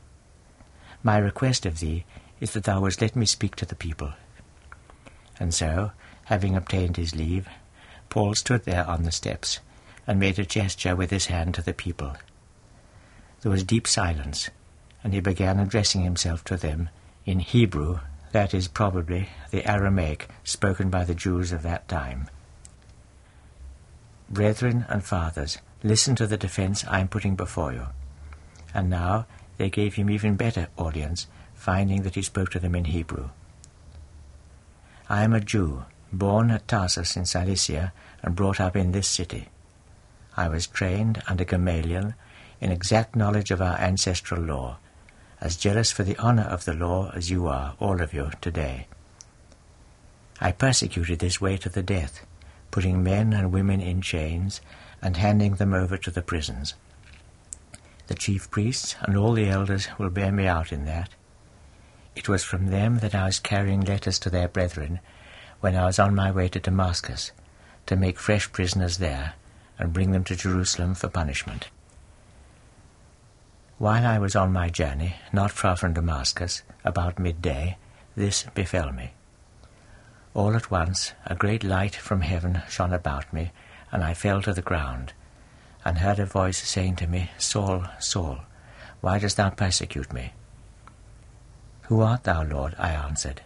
My request of thee is that thou wouldst let me speak to the people." And so, having obtained his leave, Paul stood there on the steps, and made a gesture with his hand to the people. There was deep silence, and he began addressing himself to them in Hebrew, that is probably the Aramaic spoken by the Jews of that time. "Brethren and fathers, listen to the defence I am putting before you." And now they gave him even better audience, finding that he spoke to them in Hebrew. "I am a Jew, born at Tarsus in Cilicia and brought up in this city. I was trained under Gamaliel in exact knowledge of our ancestral law, as jealous for the honour of the law as you are, all of you, today. I persecuted this way to the death, putting men and women in chains and handing them over to the prisons. The chief priests and all the elders will bear me out in that. It was from them that I was carrying letters to their brethren when I was on my way to Damascus, to make fresh prisoners there, and bring them to Jerusalem for punishment. While I was on my journey, not far from Damascus, about midday, this befell me. All at once a great light from heaven shone about me, and I fell to the ground, and heard a voice saying to me, Saul, Saul, why dost thou persecute me? Who art thou, Lord? I answered.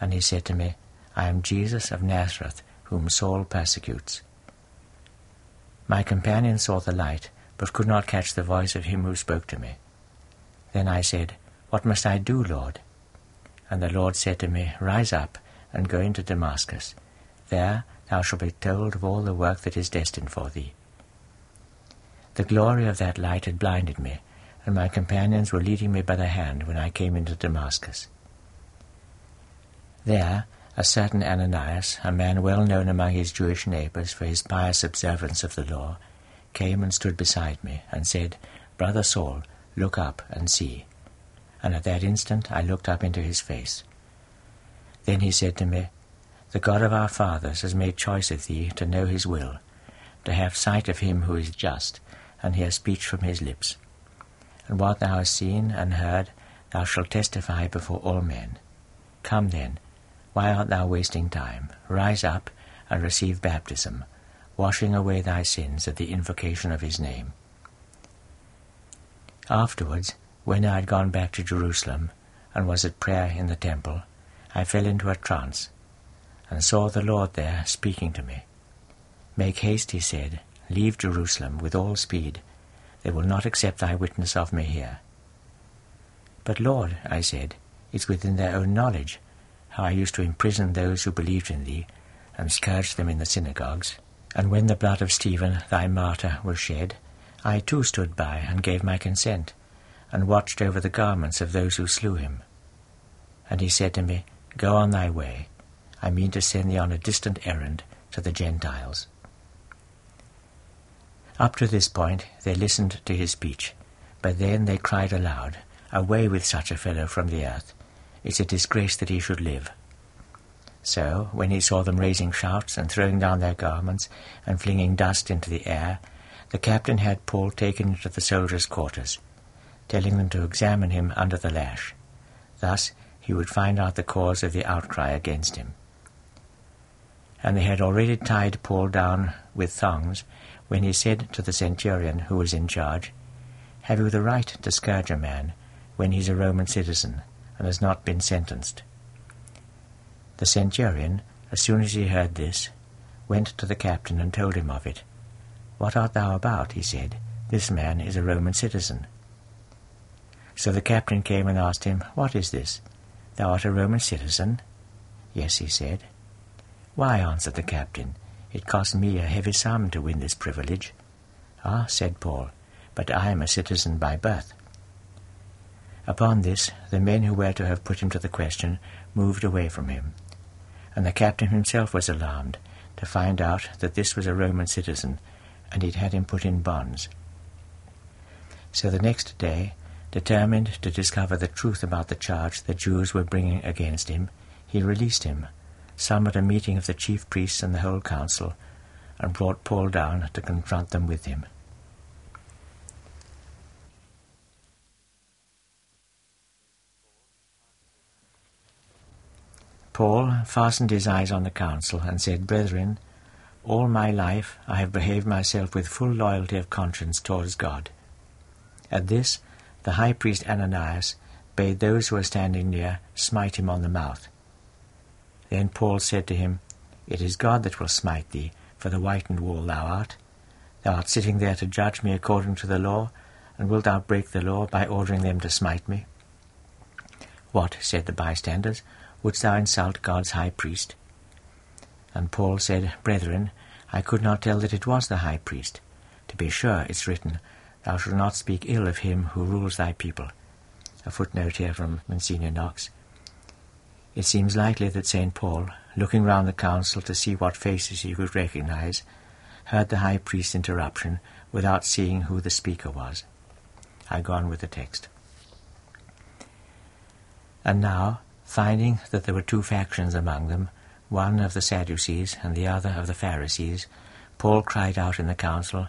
And he said to me, I am Jesus of Nazareth, whom Saul persecutes. My companion saw the light, but could not catch the voice of him who spoke to me. Then I said, What must I do, Lord? And the Lord said to me, Rise up, and go into Damascus. There thou shalt be told of all the work that is destined for thee. The glory of that light had blinded me, and my companions were leading me by the hand when I came into Damascus. There a certain Ananias, a man well known among his Jewish neighbors for his pious observance of the law, came and stood beside me, and said, Brother Saul, look up and see. And at that instant I looked up into his face. Then he said to me, The God of our fathers has made choice of thee to know his will, to have sight of him who is just, and hear speech from his lips. And what thou hast seen and heard, thou shalt testify before all men. Come then, why art thou wasting time? Rise up and receive baptism, washing away thy sins at the invocation of his name. Afterwards, when I had gone back to Jerusalem and was at prayer in the temple, I fell into a trance and saw the Lord there speaking to me. Make haste, he said, leave Jerusalem with all speed. They will not accept thy witness of me here. But Lord, I said, it's within their own knowledge how I used to imprison those who believed in thee and scourge them in the synagogues. And when the blood of Stephen, thy martyr, was shed, I too stood by and gave my consent, and watched over the garments of those who slew him. And he said to me, Go on thy way. I mean to send thee on a distant errand to the Gentiles. Up to this point they listened to his speech, but then they cried aloud, Away with such a fellow from the earth! It's a disgrace that he should live. So, when he saw them raising shouts and throwing down their garments and flinging dust into the air, the captain had Paul taken into the soldiers' quarters, telling them to examine him under the lash. Thus he would find out the cause of the outcry against him. And they had already tied Paul down with thongs when he said to the centurion who was in charge, Have you the right to scourge a man when he's a Roman citizen and has not been sentenced? The centurion, as soon as he heard this, went to the captain and told him of it. What art thou about? He said. This man is a Roman citizen. So the captain came and asked him, What is this? Thou art a Roman citizen? Yes, he said. Why, answered the captain, it cost me a heavy sum to win this privilege. Ah, said Paul, but I am a citizen by birth. Upon this, the men who were to have put him to the question moved away from him. And the captain himself was alarmed to find out that this was a Roman citizen, and he'd had him put in bonds. So the next day, determined to discover the truth about the charge the Jews were bringing against him, he released him, summoned a meeting of the chief priests and the whole council, and brought Paul down to confront them with him. Paul fastened his eyes on the council and said, Brethren, all my life I have behaved myself with full loyalty of conscience towards God. At this, the high priest Ananias bade those who were standing near smite him on the mouth. Then Paul said to him, It is God that will smite thee, for the whitened wall thou art. Thou art sitting there to judge me according to the law, and wilt thou break the law by ordering them to smite me? What, said the bystanders, wouldst thou insult God's high priest? And Paul said, Brethren, I could not tell that it was the high priest. To be sure, it's written, Thou shalt not speak ill of him who rules thy people. A footnote here from Monsignor Knox. It seems likely that Saint Paul, looking round the council to see what faces he could recognize, heard the high priest's interruption without seeing who the speaker was. I go on with the text. And now, finding that there were two factions among them, one of the Sadducees and the other of the Pharisees, Paul cried out in the council,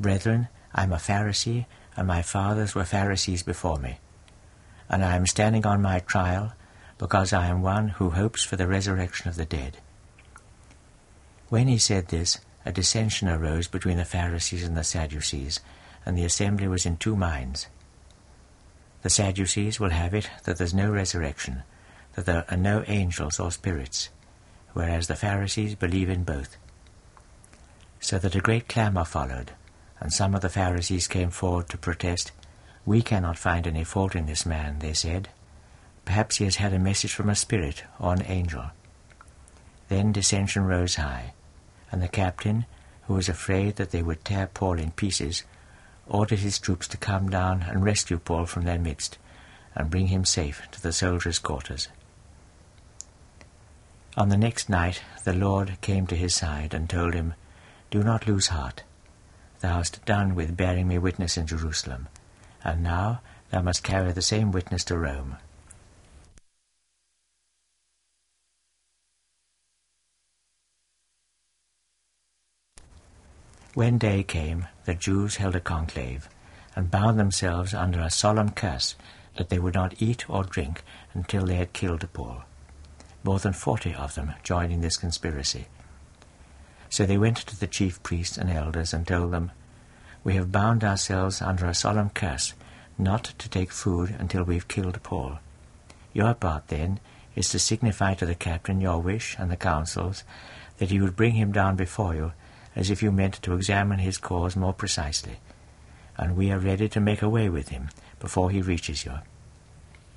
"Brethren, I am a Pharisee, and my fathers were Pharisees before me. And I am standing on my trial, because I am one who hopes for the resurrection of the dead." When he said this, a dissension arose between the Pharisees and the Sadducees, and the assembly was in two minds. The Sadducees will have it that there's no resurrection, that there are no angels or spirits, whereas the Pharisees believe in both. So that a great clamour followed, and some of the Pharisees came forward to protest. "We cannot find any fault in this man," they said. "Perhaps he has had a message from a spirit or an angel." Then dissension rose high, and the captain, who was afraid that they would tear Paul in pieces, ordered his troops to come down and rescue Paul from their midst, and bring him safe to the soldiers' quarters. On the next night the Lord came to his side and told him, "Do not lose heart. Thou hast done with bearing me witness in Jerusalem, and now thou must carry the same witness to Rome." When day came, the Jews held a conclave, and bound themselves under a solemn curse that they would not eat or drink until they had killed Paul. More than forty of them joined in this conspiracy. So they went to the chief priests and elders and told them, "We have bound ourselves under a solemn curse not to take food until we've killed Paul. Your part, then, is to signify to the captain your wish and the council's that he would bring him down before you, as if you meant to examine his cause more precisely, and we are ready to make away with him before he reaches you."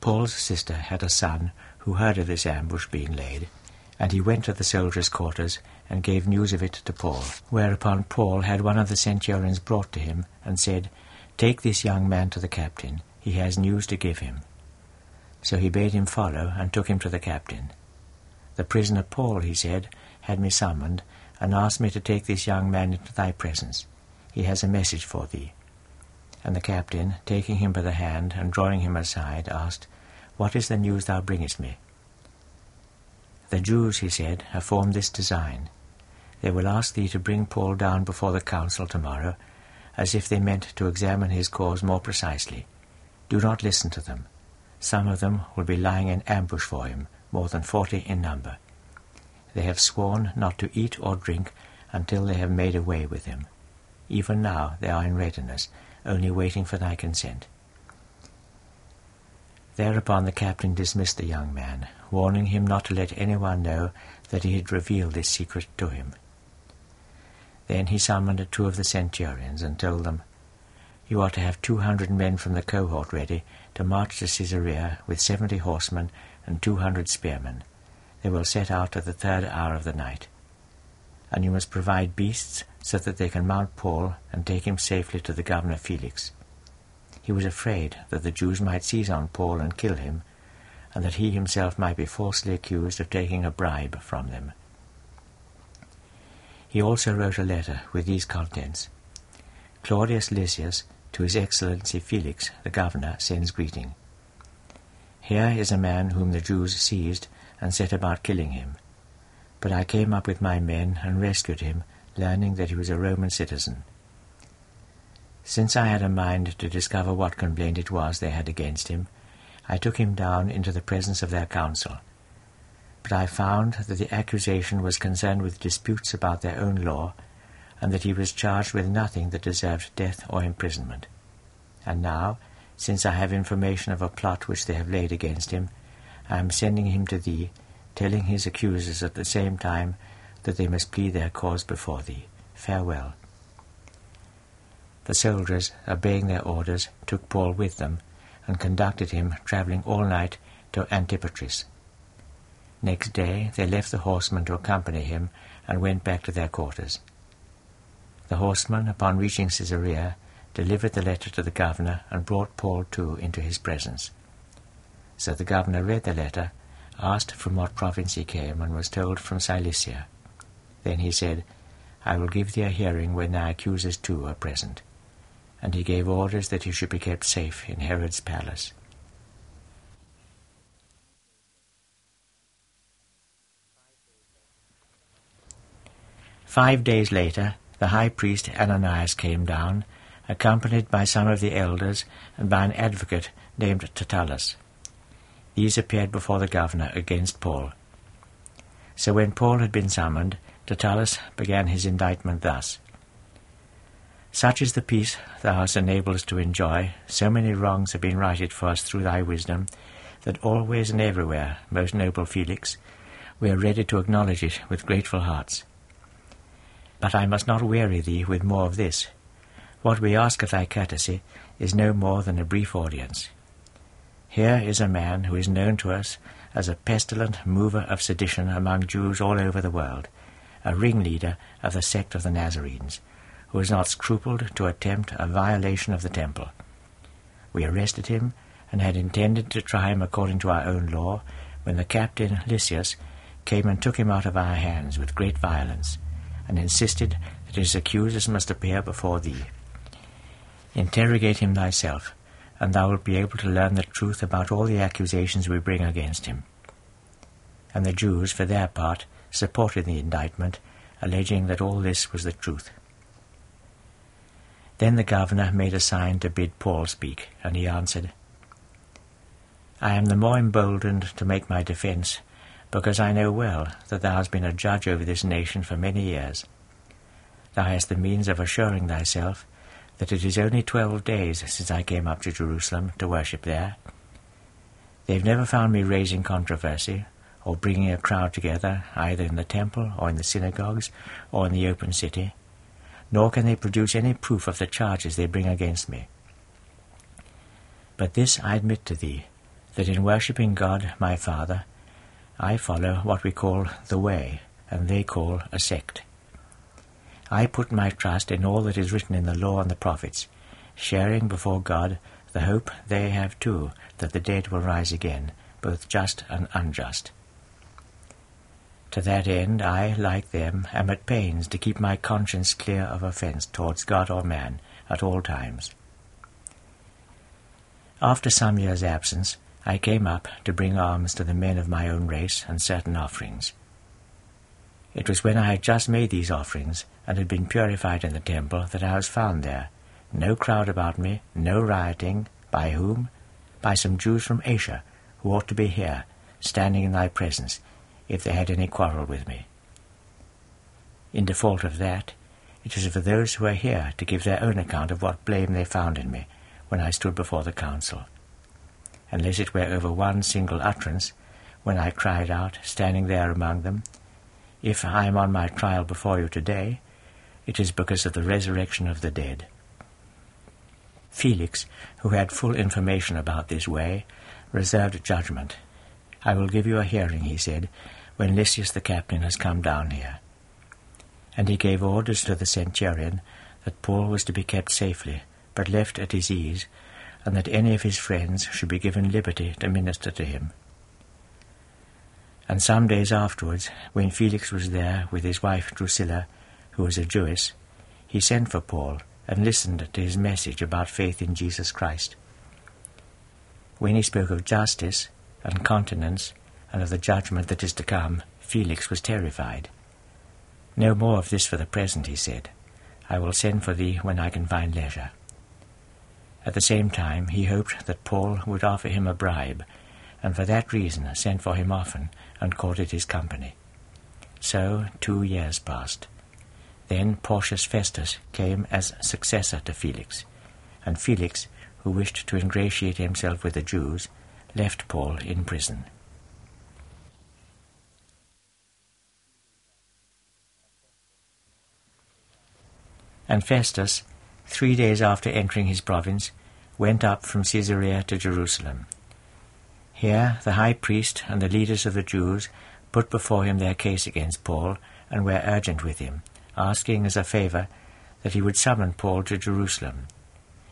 Paul's sister had a son who heard of this ambush being laid, and he went to the soldiers' quarters and gave news of it to Paul, whereupon Paul had one of the centurions brought to him and said, "Take this young man to the captain, he has news to give him." So he bade him follow and took him to the captain. "The prisoner Paul," he said, "had me summoned, and asked me to take this young man into thy presence. He has a message for thee." And the captain, taking him by the hand and drawing him aside, asked, "What is the news thou bringest me?" "The Jews," he said, "have formed this design. They will ask thee to bring Paul down before the council tomorrow, as if they meant to examine his cause more precisely. Do not listen to them. Some of them will be lying in ambush for him, more than forty in number. They have sworn not to eat or drink until they have made away with him. Even now they are in readiness, only waiting for thy consent." Thereupon the captain dismissed the young man, warning him not to let anyone know that he had revealed this secret to him. Then he summoned two of the centurions and told them, "You are to have two hundred men from the cohort ready to march to Caesarea with seventy horsemen and two hundred spearmen. They will set out at the third hour of the night. And you must provide beasts so that they can mount Paul and take him safely to the governor Felix. He was afraid that the Jews might seize on Paul and kill him, and that he himself might be falsely accused of taking a bribe from them." He also wrote a letter with these contents: "Claudius Lysias, to His Excellency Felix, the governor, sends greeting. Here is a man whom the Jews seized and set about killing him. But I came up with my men and rescued him, learning that he was a Roman citizen. Since I had a mind to discover what complaint it was they had against him, I took him down into the presence of their council. But I found that the accusation was concerned with disputes about their own law, and that he was charged with nothing that deserved death or imprisonment. And now, since I have information of a plot which they have laid against him, I am sending him to thee, telling his accusers at the same time that they must plead their cause before thee. Farewell." The soldiers, obeying their orders, took Paul with them, and conducted him, travelling all night, to Antipatris. Next day they left the horsemen to accompany him, and went back to their quarters. The horsemen, upon reaching Caesarea, delivered the letter to the governor, and brought Paul too into his presence. So the governor read the letter, asked from what province he came, and was told from Cilicia. Then he said, "I will give thee a hearing when thy accusers too are present." And he gave orders that he should be kept safe in Herod's palace. Five days later, the high priest Ananias came down, accompanied by some of the elders and by an advocate named Tertullus. These appeared before the governor against Paul. So when Paul had been summoned, Tertullus began his indictment thus: "Such is the peace thou hast enabled us to enjoy. So many wrongs have been righted for us through thy wisdom, that always and everywhere, most noble Felix, we are ready to acknowledge it with grateful hearts. But I must not weary thee with more of this. What we ask of thy courtesy is no more than a brief audience. Here is a man who is known to us as a pestilent mover of sedition among Jews all over the world, a ringleader of the sect of the Nazarenes, who has not scrupled to attempt a violation of the temple. We arrested him and had intended to try him according to our own law, when the captain Lysias came and took him out of our hands with great violence, and insisted that his accusers must appear before thee. Interrogate him thyself, and thou wilt be able to learn the truth about all the accusations we bring against him." And the Jews, for their part, supported the indictment, alleging that all this was the truth. Then the governor made a sign to bid Paul speak, and he answered, "I am the more emboldened to make my defence, because I know well that thou hast been a judge over this nation for many years. Thou hast the means of assuring thyself that it is only twelve days since I came up to Jerusalem to worship there. They've never found me raising controversy or bringing a crowd together, either in the temple or in the synagogues or in the open city, nor can they produce any proof of the charges they bring against me. But this I admit to thee, that in worshipping God, my Father, I follow what we call the Way, and they call a sect. I put my trust in all that is written in the law and the prophets, sharing before God the hope they have too, that the dead will rise again, both just and unjust. To that end I, like them, am at pains to keep my conscience clear of offence towards God or man at all times. After some years' absence, I came up to bring alms to the men of my own race and certain offerings. It was when I had just made these offerings and had been purified in the temple that I was found there, no crowd about me, no rioting. By whom? By some Jews from Asia, who ought to be here, standing in thy presence, if they had any quarrel with me. In default of that, it is for those who are here to give their own account of what blame they found in me when I stood before the council, unless it were over one single utterance, when I cried out, standing there among them, 'If I am on my trial before you today, it is because of the resurrection of the dead.'" Felix, who had full information about this Way, reserved judgment. "I will give you a hearing," he said, "when Lysias the captain has come down here." And he gave orders to the centurion that Paul was to be kept safely, but left at his ease, and that any of his friends should be given liberty to minister to him. And some days afterwards, when Felix was there with his wife Drusilla, who was a Jewess, he sent for Paul and listened to his message about faith in Jesus Christ. When he spoke of justice and continence and of the judgment that is to come, Felix was terrified. "No more of this for the present," he said. "I will send for thee when I can find leisure." At the same time, he hoped that Paul would offer him a bribe, and for that reason sent for him often and courted his company. So two years passed. Then Porcius Festus came as successor to Felix, and Felix, who wished to ingratiate himself with the Jews, left Paul in prison. And Festus, three days after entering his province, went up from Caesarea to Jerusalem. Here the high priest and the leaders of the Jews put before him their case against Paul, and were urgent with him, asking as a favour that he would summon Paul to Jerusalem.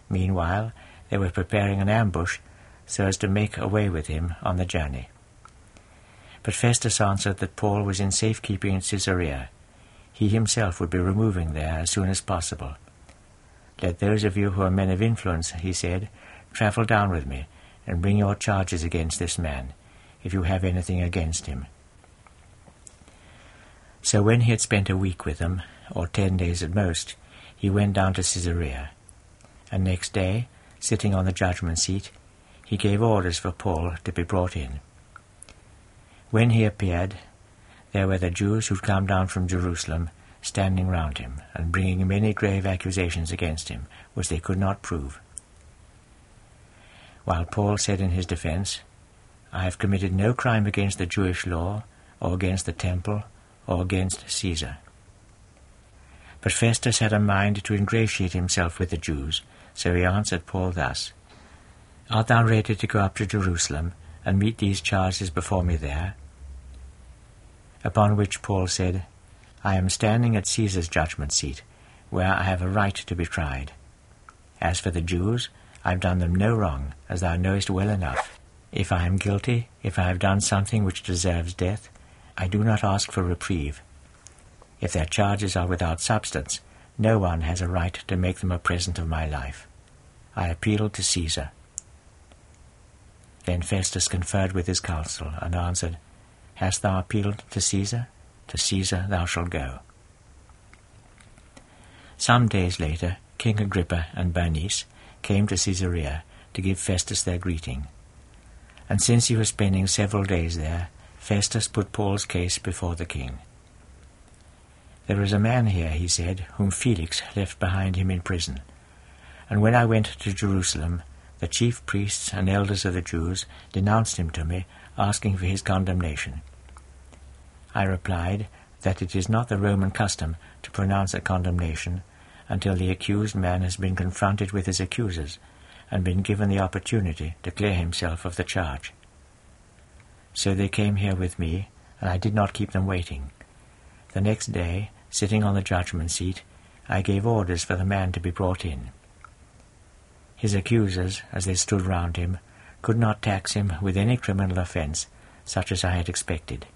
Meanwhile they were preparing an ambush so as to make away with him on the journey. But Festus answered that Paul was in safekeeping in Caesarea. He himself would be removing there as soon as possible. "Let those of you who are men of influence," he said, "travel down with me and bring your charges against this man, if you have anything against him." So when he had spent a week with them, or ten days at most, he went down to Caesarea, and next day, sitting on the judgment seat, he gave orders for Paul to be brought in. When he appeared, there were the Jews who'd come down from Jerusalem standing round him and bringing many grave accusations against him, which they could not prove. While Paul said in his defense, "I have committed no crime against the Jewish law, or against the temple, or against Caesar." But Festus had a mind to ingratiate himself with the Jews, so he answered Paul thus, "Art thou ready to go up to Jerusalem and meet these charges before me there?" Upon which Paul said, "I am standing at Caesar's judgment seat, where I have a right to be tried. As for the Jews, I have done them no wrong, as thou knowest well enough. If I am guilty, if I have done something which deserves death, I do not ask for reprieve. If their charges are without substance, no one has a right to make them a present of my life. I appeal to Caesar." Then Festus conferred with his council and answered, "Hast thou appealed to Caesar? To Caesar thou shalt go." Some days later, King Agrippa and Bernice came to Caesarea to give Festus their greeting. And since he was spending several days there, Festus put Paul's case before the king. "There is a man here," he said, "whom Felix left behind him in prison. And when I went to Jerusalem, the chief priests and elders of the Jews denounced him to me, asking for his condemnation. I replied that it is not the Roman custom to pronounce a condemnation until the accused man has been confronted with his accusers and been given the opportunity to clear himself of the charge. So they came here with me, and I did not keep them waiting. The next day, sitting on the judgment seat, I gave orders for the man to be brought in. His accusers, as they stood round him, could not tax him with any criminal offence, such as I had expected.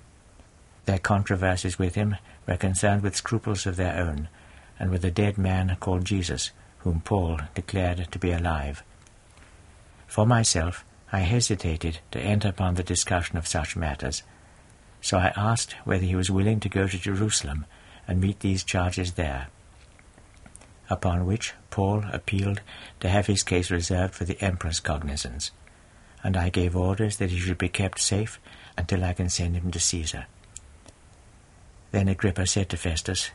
Their controversies with him were concerned with scruples of their own, and with a dead man called Jesus, whom Paul declared to be alive. For myself, I hesitated to enter upon the discussion of such matters, so I asked whether he was willing to go to Jerusalem and meet these charges there." Upon which Paul appealed to have his case reserved for the emperor's cognizance, and I gave orders that he should be kept safe until I can send him to Caesar. Then Agrippa said to Festus,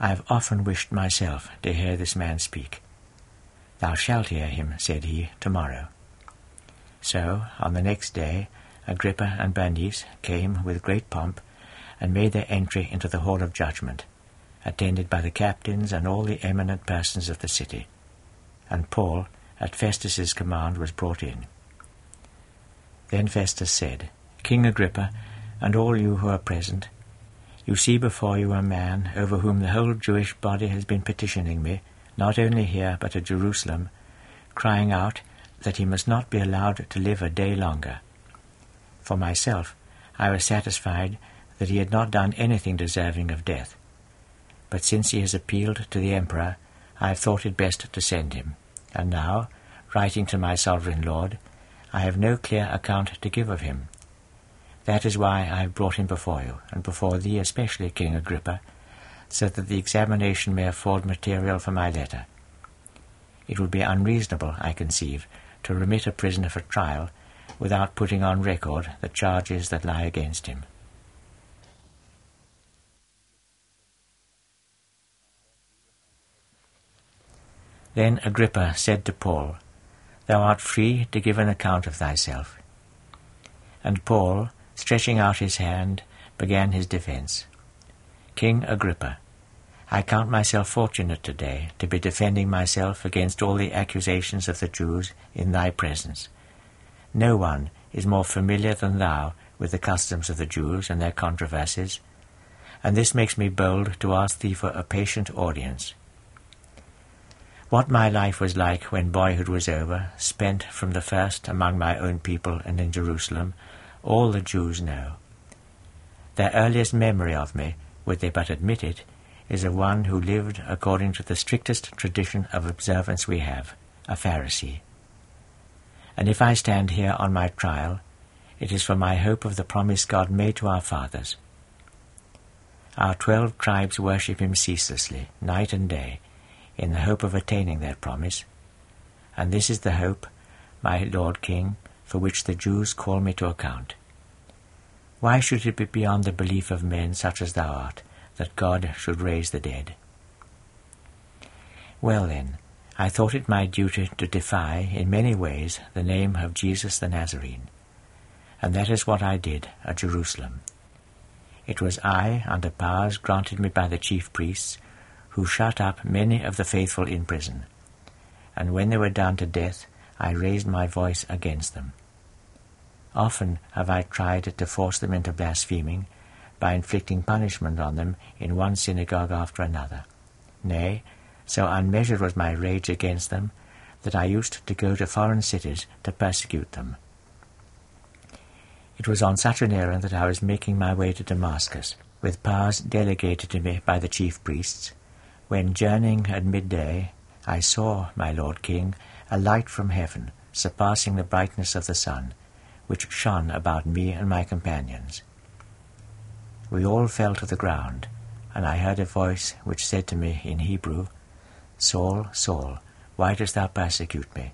"I have often wished myself to hear this man speak." "Thou shalt hear him," said he, "tomorrow." So, on the next day, Agrippa and Bernice came with great pomp and made their entry into the hall of judgment, attended by the captains and all the eminent persons of the city. And Paul, at Festus's command, was brought in. Then Festus said, "King Agrippa, and all you who are present, you see before you a man over whom the whole Jewish body has been petitioning me, not only here but at Jerusalem, crying out that he must not be allowed to live a day longer. For myself, I was satisfied that he had not done anything deserving of death. But since he has appealed to the emperor, I have thought it best to send him. And now, writing to my sovereign lord, I have no clear account to give of him. That is why I have brought him before you, and before thee especially, King Agrippa, so that the examination may afford material for my letter. It would be unreasonable, I conceive, to remit a prisoner for trial without putting on record the charges that lie against him." Then Agrippa said to Paul, "Thou art free to give an account of thyself." And Paul, stretching out his hand, began his defence. "King Agrippa, I count myself fortunate today to be defending myself against all the accusations of the Jews in thy presence. No one is more familiar than thou with the customs of the Jews and their controversies, and this makes me bold to ask thee for a patient audience. What my life was like when boyhood was over, spent from the first among my own people and in Jerusalem, all the Jews know. Their earliest memory of me, would they but admit it, is of one who lived according to the strictest tradition of observance we have, a Pharisee. And if I stand here on my trial, it is for my hope of the promise God made to our fathers. Our twelve tribes worship him ceaselessly, night and day, in the hope of attaining that promise. And this is the hope, my Lord King, for which the Jews call me to account. Why should it be beyond the belief of men such as thou art, that God should raise the dead? Well then, I thought it my duty to defy, in many ways, the name of Jesus the Nazarene. And that is what I did at Jerusalem. It was I, under powers granted me by the chief priests, who shut up many of the faithful in prison. And when they were done to death, I raised my voice against them. Often have I tried to force them into blaspheming by inflicting punishment on them in one synagogue after another. Nay, so unmeasured was my rage against them that I used to go to foreign cities to persecute them. It was on such an errand that I was making my way to Damascus, with powers delegated to me by the chief priests, when, journeying at midday, I saw, my Lord King, a light from heaven, surpassing the brightness of the sun, which shone about me and my companions. We all fell to the ground, and I heard a voice which said to me in Hebrew, Saul, Saul, why dost thou persecute me?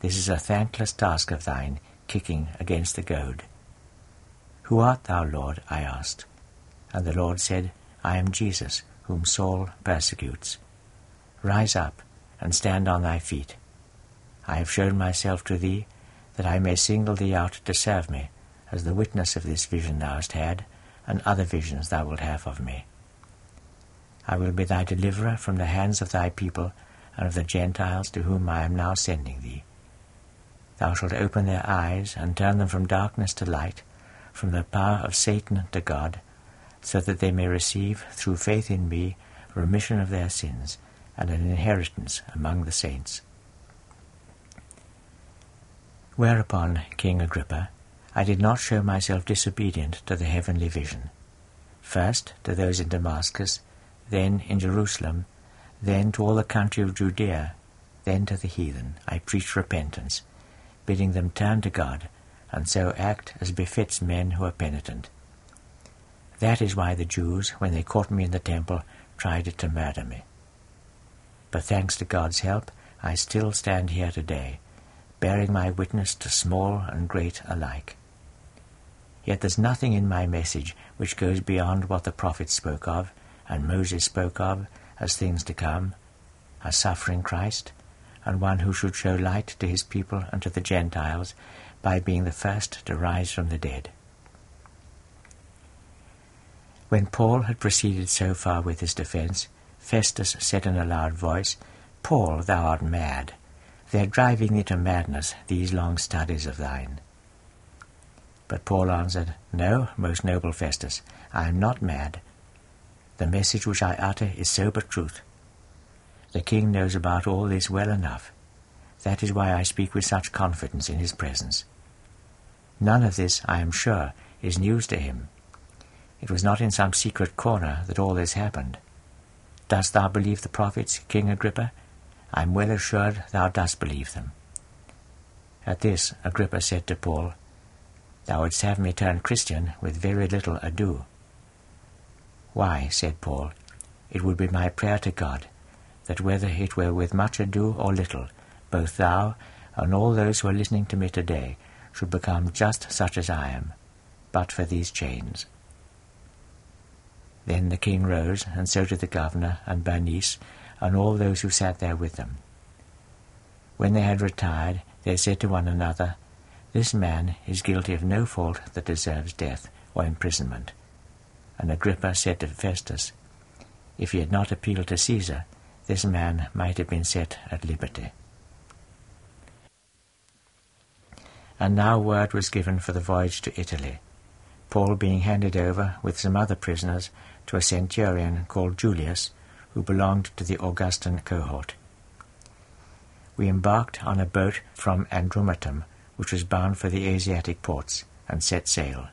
This is a thankless task of thine, kicking against the goad. Who art thou, Lord? I asked. And the Lord said, I am Jesus, whom Saul persecutes. Rise up and stand on thy feet. I have shown myself to thee, that I may single thee out to serve me, as the witness of this vision thou hast had, and other visions thou wilt have of me. I will be thy deliverer from the hands of thy people, and of the Gentiles to whom I am now sending thee. Thou shalt open their eyes, and turn them from darkness to light, from the power of Satan to God, so that they may receive, through faith in me, remission of their sins, and an inheritance among the saints. Whereupon, King Agrippa, I did not show myself disobedient to the heavenly vision, first to those in Damascus, then in Jerusalem, then to all the country of Judea, then to the heathen. I preached repentance, bidding them turn to God, and so act as befits men who are penitent. That is why the Jews, when they caught me in the temple, tried to murder me. But thanks to God's help, I still stand here today, bearing my witness to small and great alike. Yet there's nothing in my message which goes beyond what the prophets spoke of, and Moses spoke of, as things to come, a suffering Christ, and one who should show light to his people and to the Gentiles, by being the first to rise from the dead. When Paul had proceeded so far with his defence, Festus said in a loud voice, Paul, thou art mad. They are driving thee to madness, these long studies of thine. But Paul answered, No, most noble Festus, I am not mad. The message which I utter is sober truth. The king knows about all this well enough. That is why I speak with such confidence in his presence. None of this, I am sure, is news to him. It was not in some secret corner that all this happened. Dost thou believe the prophets, King Agrippa? I am well assured thou dost believe them. At this Agrippa said to Paul, Thou wouldst have me turn Christian with very little ado. Why, said Paul, it would be my prayer to God, that whether it were with much ado or little, both thou and all those who are listening to me today should become just such as I am, but for these chains. Then the king rose, and so did the governor and Bernice, and all those who sat there with them. When they had retired, they said to one another, This man is guilty of no fault that deserves death or imprisonment. And Agrippa said to Festus, If he had not appealed to Caesar, this man might have been set at liberty. And now word was given for the voyage to Italy, Paul being handed over with some other prisoners to a centurion called Julius, who belonged to the Augustan cohort. We embarked on a boat from Andromatum, which was bound for the Asiatic ports, and set sail.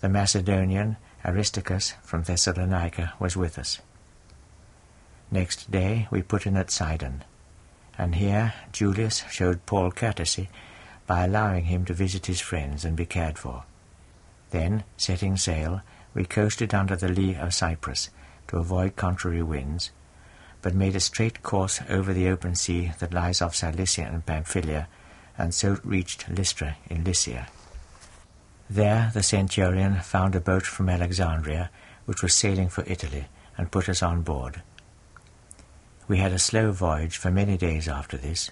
The Macedonian Aristarchus from Thessalonica was with us. Next day we put in at Sidon, and here Julius showed Paul courtesy by allowing him to visit his friends and be cared for. Then, setting sail, we coasted under the lee of Cyprus to avoid contrary winds, but made a straight course over the open sea that lies off Cilicia and Pamphylia, and so reached Lystra in Lycia. There the centurion found a boat from Alexandria, which was sailing for Italy, and put us on board. We had a slow voyage for many days after this.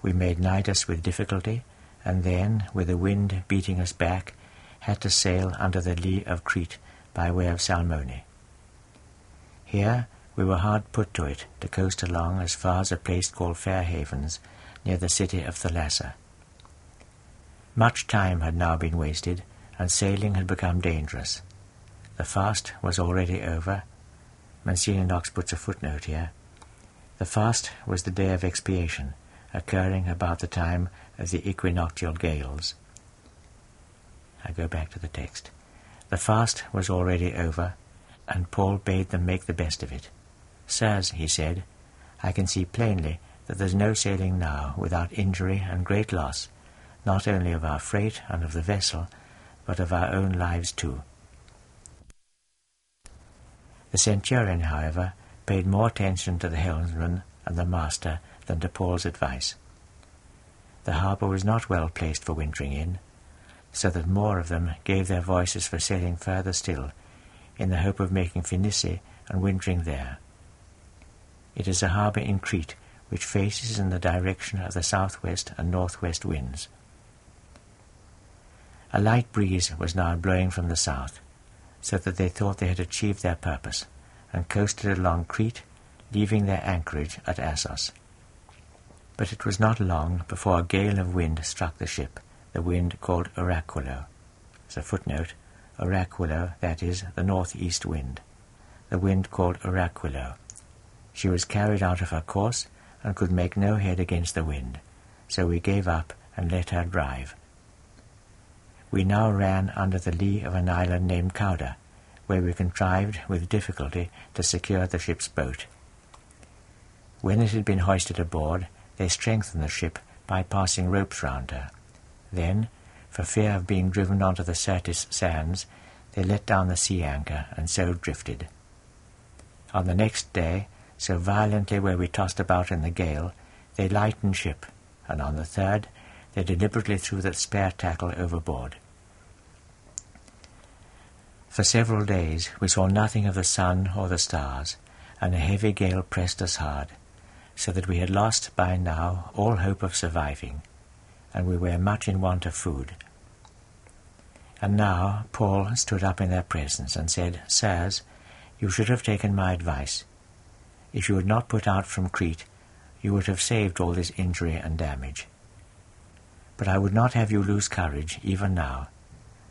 We made Cnidus with difficulty, and then, with the wind beating us back, had to sail under the lee of Crete by way of Salmone. Here we were hard put to it to coast along as far as a place called Fair Havens, near the city of Thalassa. Much time had now been wasted, and sailing had become dangerous. The fast was already over. Monsignor Knox puts a footnote here. The fast was the day of expiation, occurring about the time of the equinoctial gales. I go back to the text. The fast was already over, and Paul bade them make the best of it. "Sirs," he said, "I can see plainly that there's no sailing now without injury and great loss, not only of our freight and of the vessel, but of our own lives too." The centurion, however, paid more attention to the helmsman and the master than to Paul's advice. The harbour was not well placed for wintering in, so that more of them gave their voices for sailing further still, in the hope of making Phoenicia and wintering there. It is a harbour in Crete which faces in the direction of the southwest and northwest winds. A light breeze was now blowing from the south, so that they thought they had achieved their purpose, and coasted along Crete, leaving their anchorage at Assos. But it was not long before a gale of wind struck the ship, the wind called Oraculo. As a footnote, Oraculo, that is, the northeast wind, the wind called Oraculo. She was carried out of her course, and could make no head against the wind, so we gave up and let her drive. We now ran under the lee of an island named Cauda, where we contrived with difficulty to secure the ship's boat. When it had been hoisted aboard, they strengthened the ship by passing ropes round her. Then, for fear of being driven onto the Syrtis sands, they let down the sea anchor and so drifted. On the next day, so violently were we tossed about in the gale, they lightened ship, and on the third they deliberately threw the spare tackle overboard. For several days we saw nothing of the sun or the stars, and a heavy gale pressed us hard, so that we had lost by now all hope of surviving, and we were much in want of food. And now Paul stood up in their presence and said, "Sirs, you should have taken my advice. If you had not put out from Crete, you would have saved all this injury and damage. But I would not have you lose courage even now.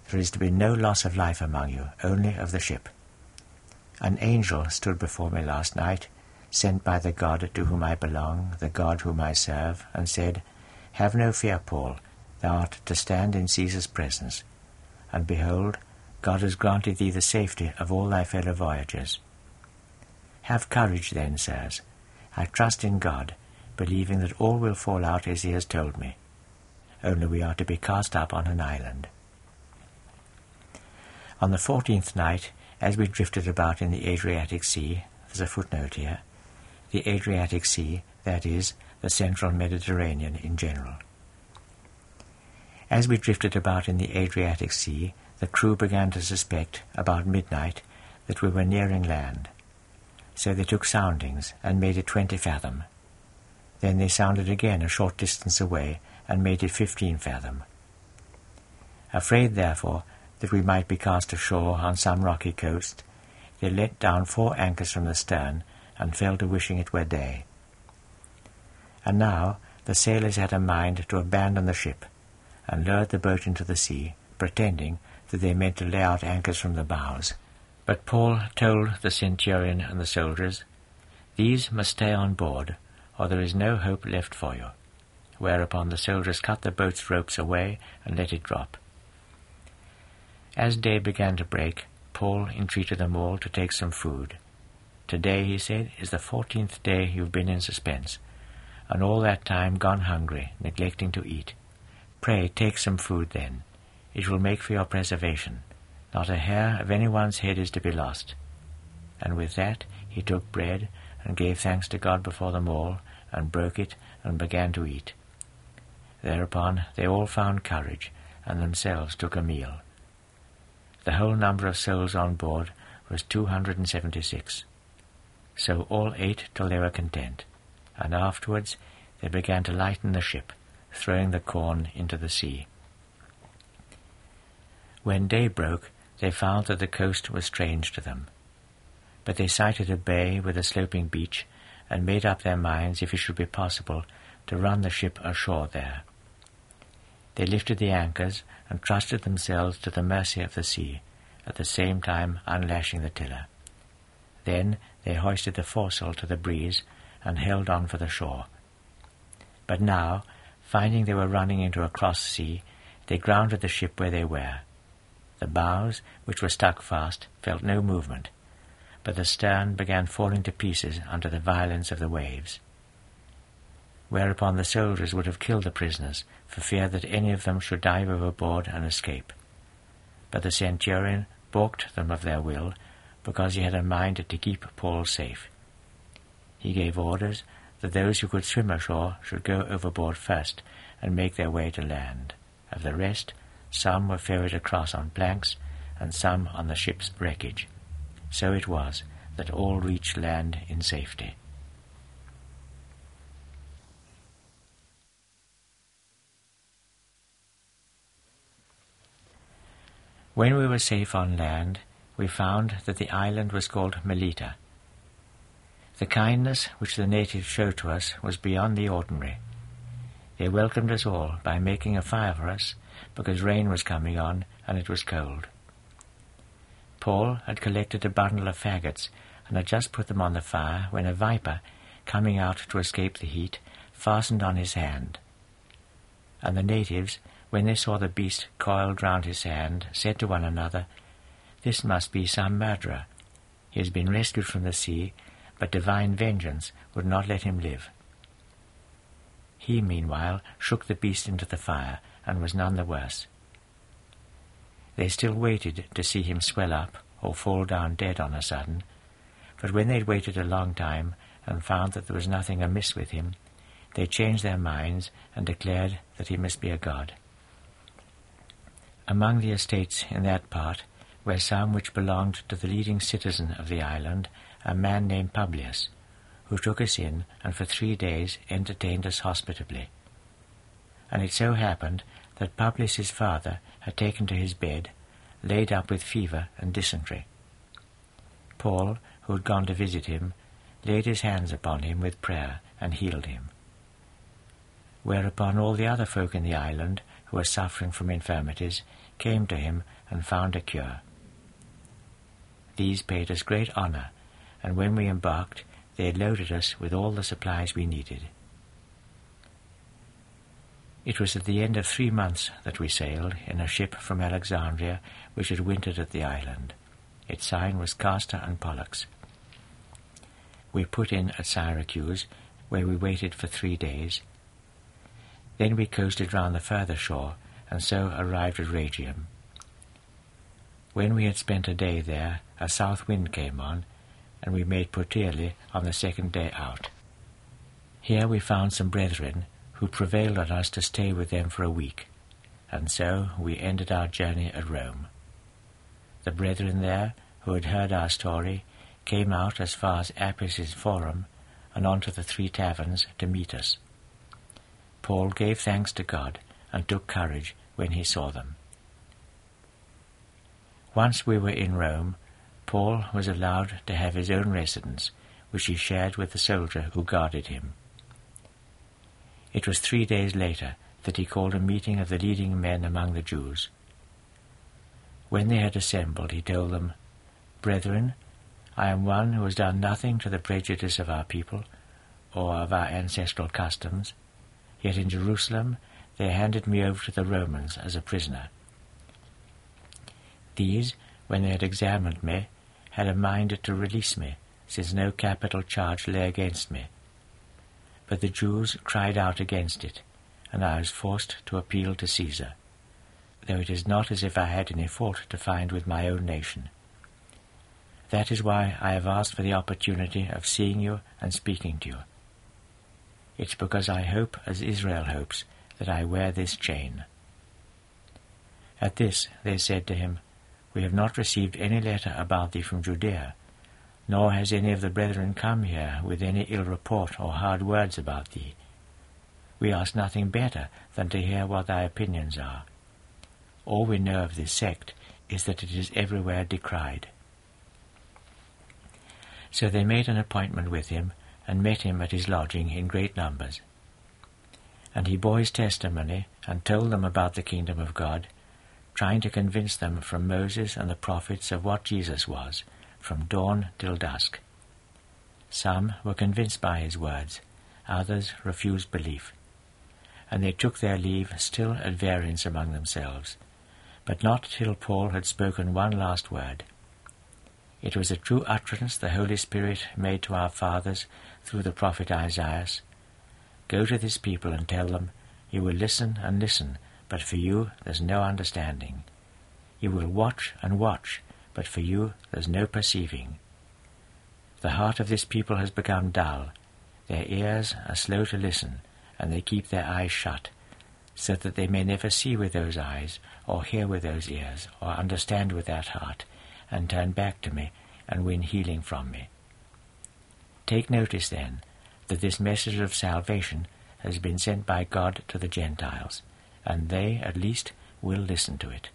There is to be no loss of life among you, only of the ship. An angel stood before me last night, sent by the God to whom I belong, the God whom I serve, and said, 'Have no fear, Paul, thou art to stand in Caesar's presence. And behold, God has granted thee the safety of all thy fellow voyagers.' Have courage then, sirs. I trust in God, believing that all will fall out as he has told me. Only we are to be cast up on an island." On the fourteenth night, as we drifted about in the Adriatic Sea, there's a footnote here, the Adriatic Sea, that is, the central Mediterranean in general. As we drifted about in the Adriatic Sea, the crew began to suspect, about midnight, that we were nearing land. So they took soundings and made it twenty fathom. Then they sounded again a short distance away and made it fifteen fathom. Afraid, therefore, that we might be cast ashore on some rocky coast, they let down four anchors from the stern and fell to wishing it were day. And now the sailors had a mind to abandon the ship and lowered the boat into the sea, pretending that they meant to lay out anchors from the bows. But Paul told the centurion and the soldiers, "These must stay on board, or there is no hope left for you." Whereupon the soldiers cut the boat's ropes away and let it drop. As day began to break, Paul entreated them all to take some food. "Today," he said, "is the fourteenth day you've been in suspense, and all that time gone hungry, neglecting to eat. Pray take some food then. It will make for your preservation. Not a hair of anyone's head is to be lost. And with that he took bread, and gave thanks to God before them all, and broke it, and began to eat. Thereupon they all found courage, and themselves took a meal. The whole number of souls on board was two hundred and seventy-six. So all ate till they were content, and afterwards they began to lighten the ship, throwing the corn into the sea. When day broke, they found that the coast was strange to them. But they sighted a bay with a sloping beach, and made up their minds, if it should be possible, to run the ship ashore there. They lifted the anchors and trusted themselves to the mercy of the sea, at the same time unlashing the tiller. Then they hoisted the foresail to the breeze and held on for the shore. But now, finding they were running into a cross sea, they grounded the ship where they were. The bows, which were stuck fast, felt no movement, but the stern began falling to pieces under the violence of the waves. Whereupon the soldiers would have killed the prisoners, for fear that any of them should dive overboard and escape. But the centurion balked them of their will, because he had a mind to keep Paul safe. He gave orders that those who could swim ashore should go overboard first and make their way to land. Of the rest, some were ferried across on planks, and some on the ship's wreckage. So it was that all reached land in safety. When we were safe on land, we found that the island was called Melita. The kindness which the natives showed to us was beyond the ordinary. They welcomed us all by making a fire for us, because rain was coming on and it was cold. Paul had collected a bundle of faggots and had just put them on the fire when a viper, coming out to escape the heat, fastened on his hand. And the natives, when they saw the beast coiled round his hand, said to one another, "This must be some murderer. He has been rescued from the sea, but divine vengeance would not let him live." He, meanwhile, shook the beast into the fire and was none the worse. They still waited to see him swell up or fall down dead on a sudden, but when they'd waited a long time and found that there was nothing amiss with him, they changed their minds and declared that he must be a god. Among the estates in that part were some which belonged to the leading citizen of the island, a man named Publius, who took us in and for three days entertained us hospitably. And it so happened that Publius's father had taken to his bed, laid up with fever and dysentery. Paul, who had gone to visit him, laid his hands upon him with prayer and healed him. Whereupon all the other folk in the island, who were suffering from infirmities, came to him and found a cure. These paid us great honour, and when we embarked, they loaded us with all the supplies we needed. It was at the end of three months that we sailed in a ship from Alexandria, which had wintered at the island. Its sign was Castor and Pollux. We put in at Syracuse, where we waited for three days. Then we coasted round the further shore, and so arrived at Rhegium. When we had spent a day there, a south wind came on, and we made Puteoli on the second day out. Here we found some brethren, who prevailed on us to stay with them for a week, and so we ended our journey at Rome. The brethren there, who had heard our story, came out as far as Appius's Forum, and on to the Three Taverns to meet us. Paul gave thanks to God, and took courage when he saw them. Once we were in Rome, Paul was allowed to have his own residence, which he shared with the soldier who guarded him. It was three days later that he called a meeting of the leading men among the Jews. When they had assembled, he told them, "Brethren, I am one who has done nothing to the prejudice of our people or of our ancestral customs, yet in Jerusalem they handed me over to the Romans as a prisoner. These, when they had examined me, had a mind to release me, since no capital charge lay against me. But the Jews cried out against it, and I was forced to appeal to Caesar. though it is not as if I had any fault to find with my own nation. That is why I have asked for the opportunity of seeing you and speaking to you. It's because I hope, as Israel hopes, that I wear this chain." At this they said to him, "We have not received any letter about thee from Judea, nor has any of the brethren come here with any ill report or hard words about thee. We ask nothing better than to hear what thy opinions are. All we know of this sect is that it is everywhere decried." So they made an appointment with him, and met him at his lodging in great numbers. And he bore his testimony, and told them about the kingdom of God, trying to convince them from Moses and the prophets of what Jesus was, from dawn till dusk. Some were convinced by his words, others refused belief, and they took their leave still at variance among themselves, but not till Paul had spoken one last word. It was a true utterance the Holy Spirit made to our fathers through the prophet Isaiah. "Go to this people and tell them, you will listen and listen, but for you there's no understanding. You will watch and watch, but for you there's no perceiving. The heart of this people has become dull, their ears are slow to listen, and they keep their eyes shut, so that they may never see with those eyes, or hear with those ears, or understand with that heart, and turn back to me, and win healing from me." Take notice, then, that this message of salvation has been sent by God to the Gentiles, and they, at least, will listen to it.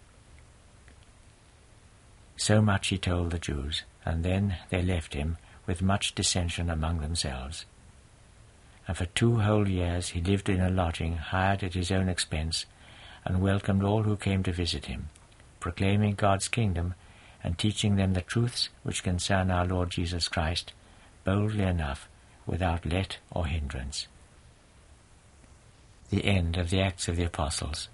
So much he told the Jews, and then they left him, with much dissension among themselves. And for two whole years he lived in a lodging hired at his own expense, and welcomed all who came to visit him, proclaiming God's kingdom, and teaching them the truths which concern our Lord Jesus Christ, boldly enough, without let or hindrance. The end of the Acts of the Apostles.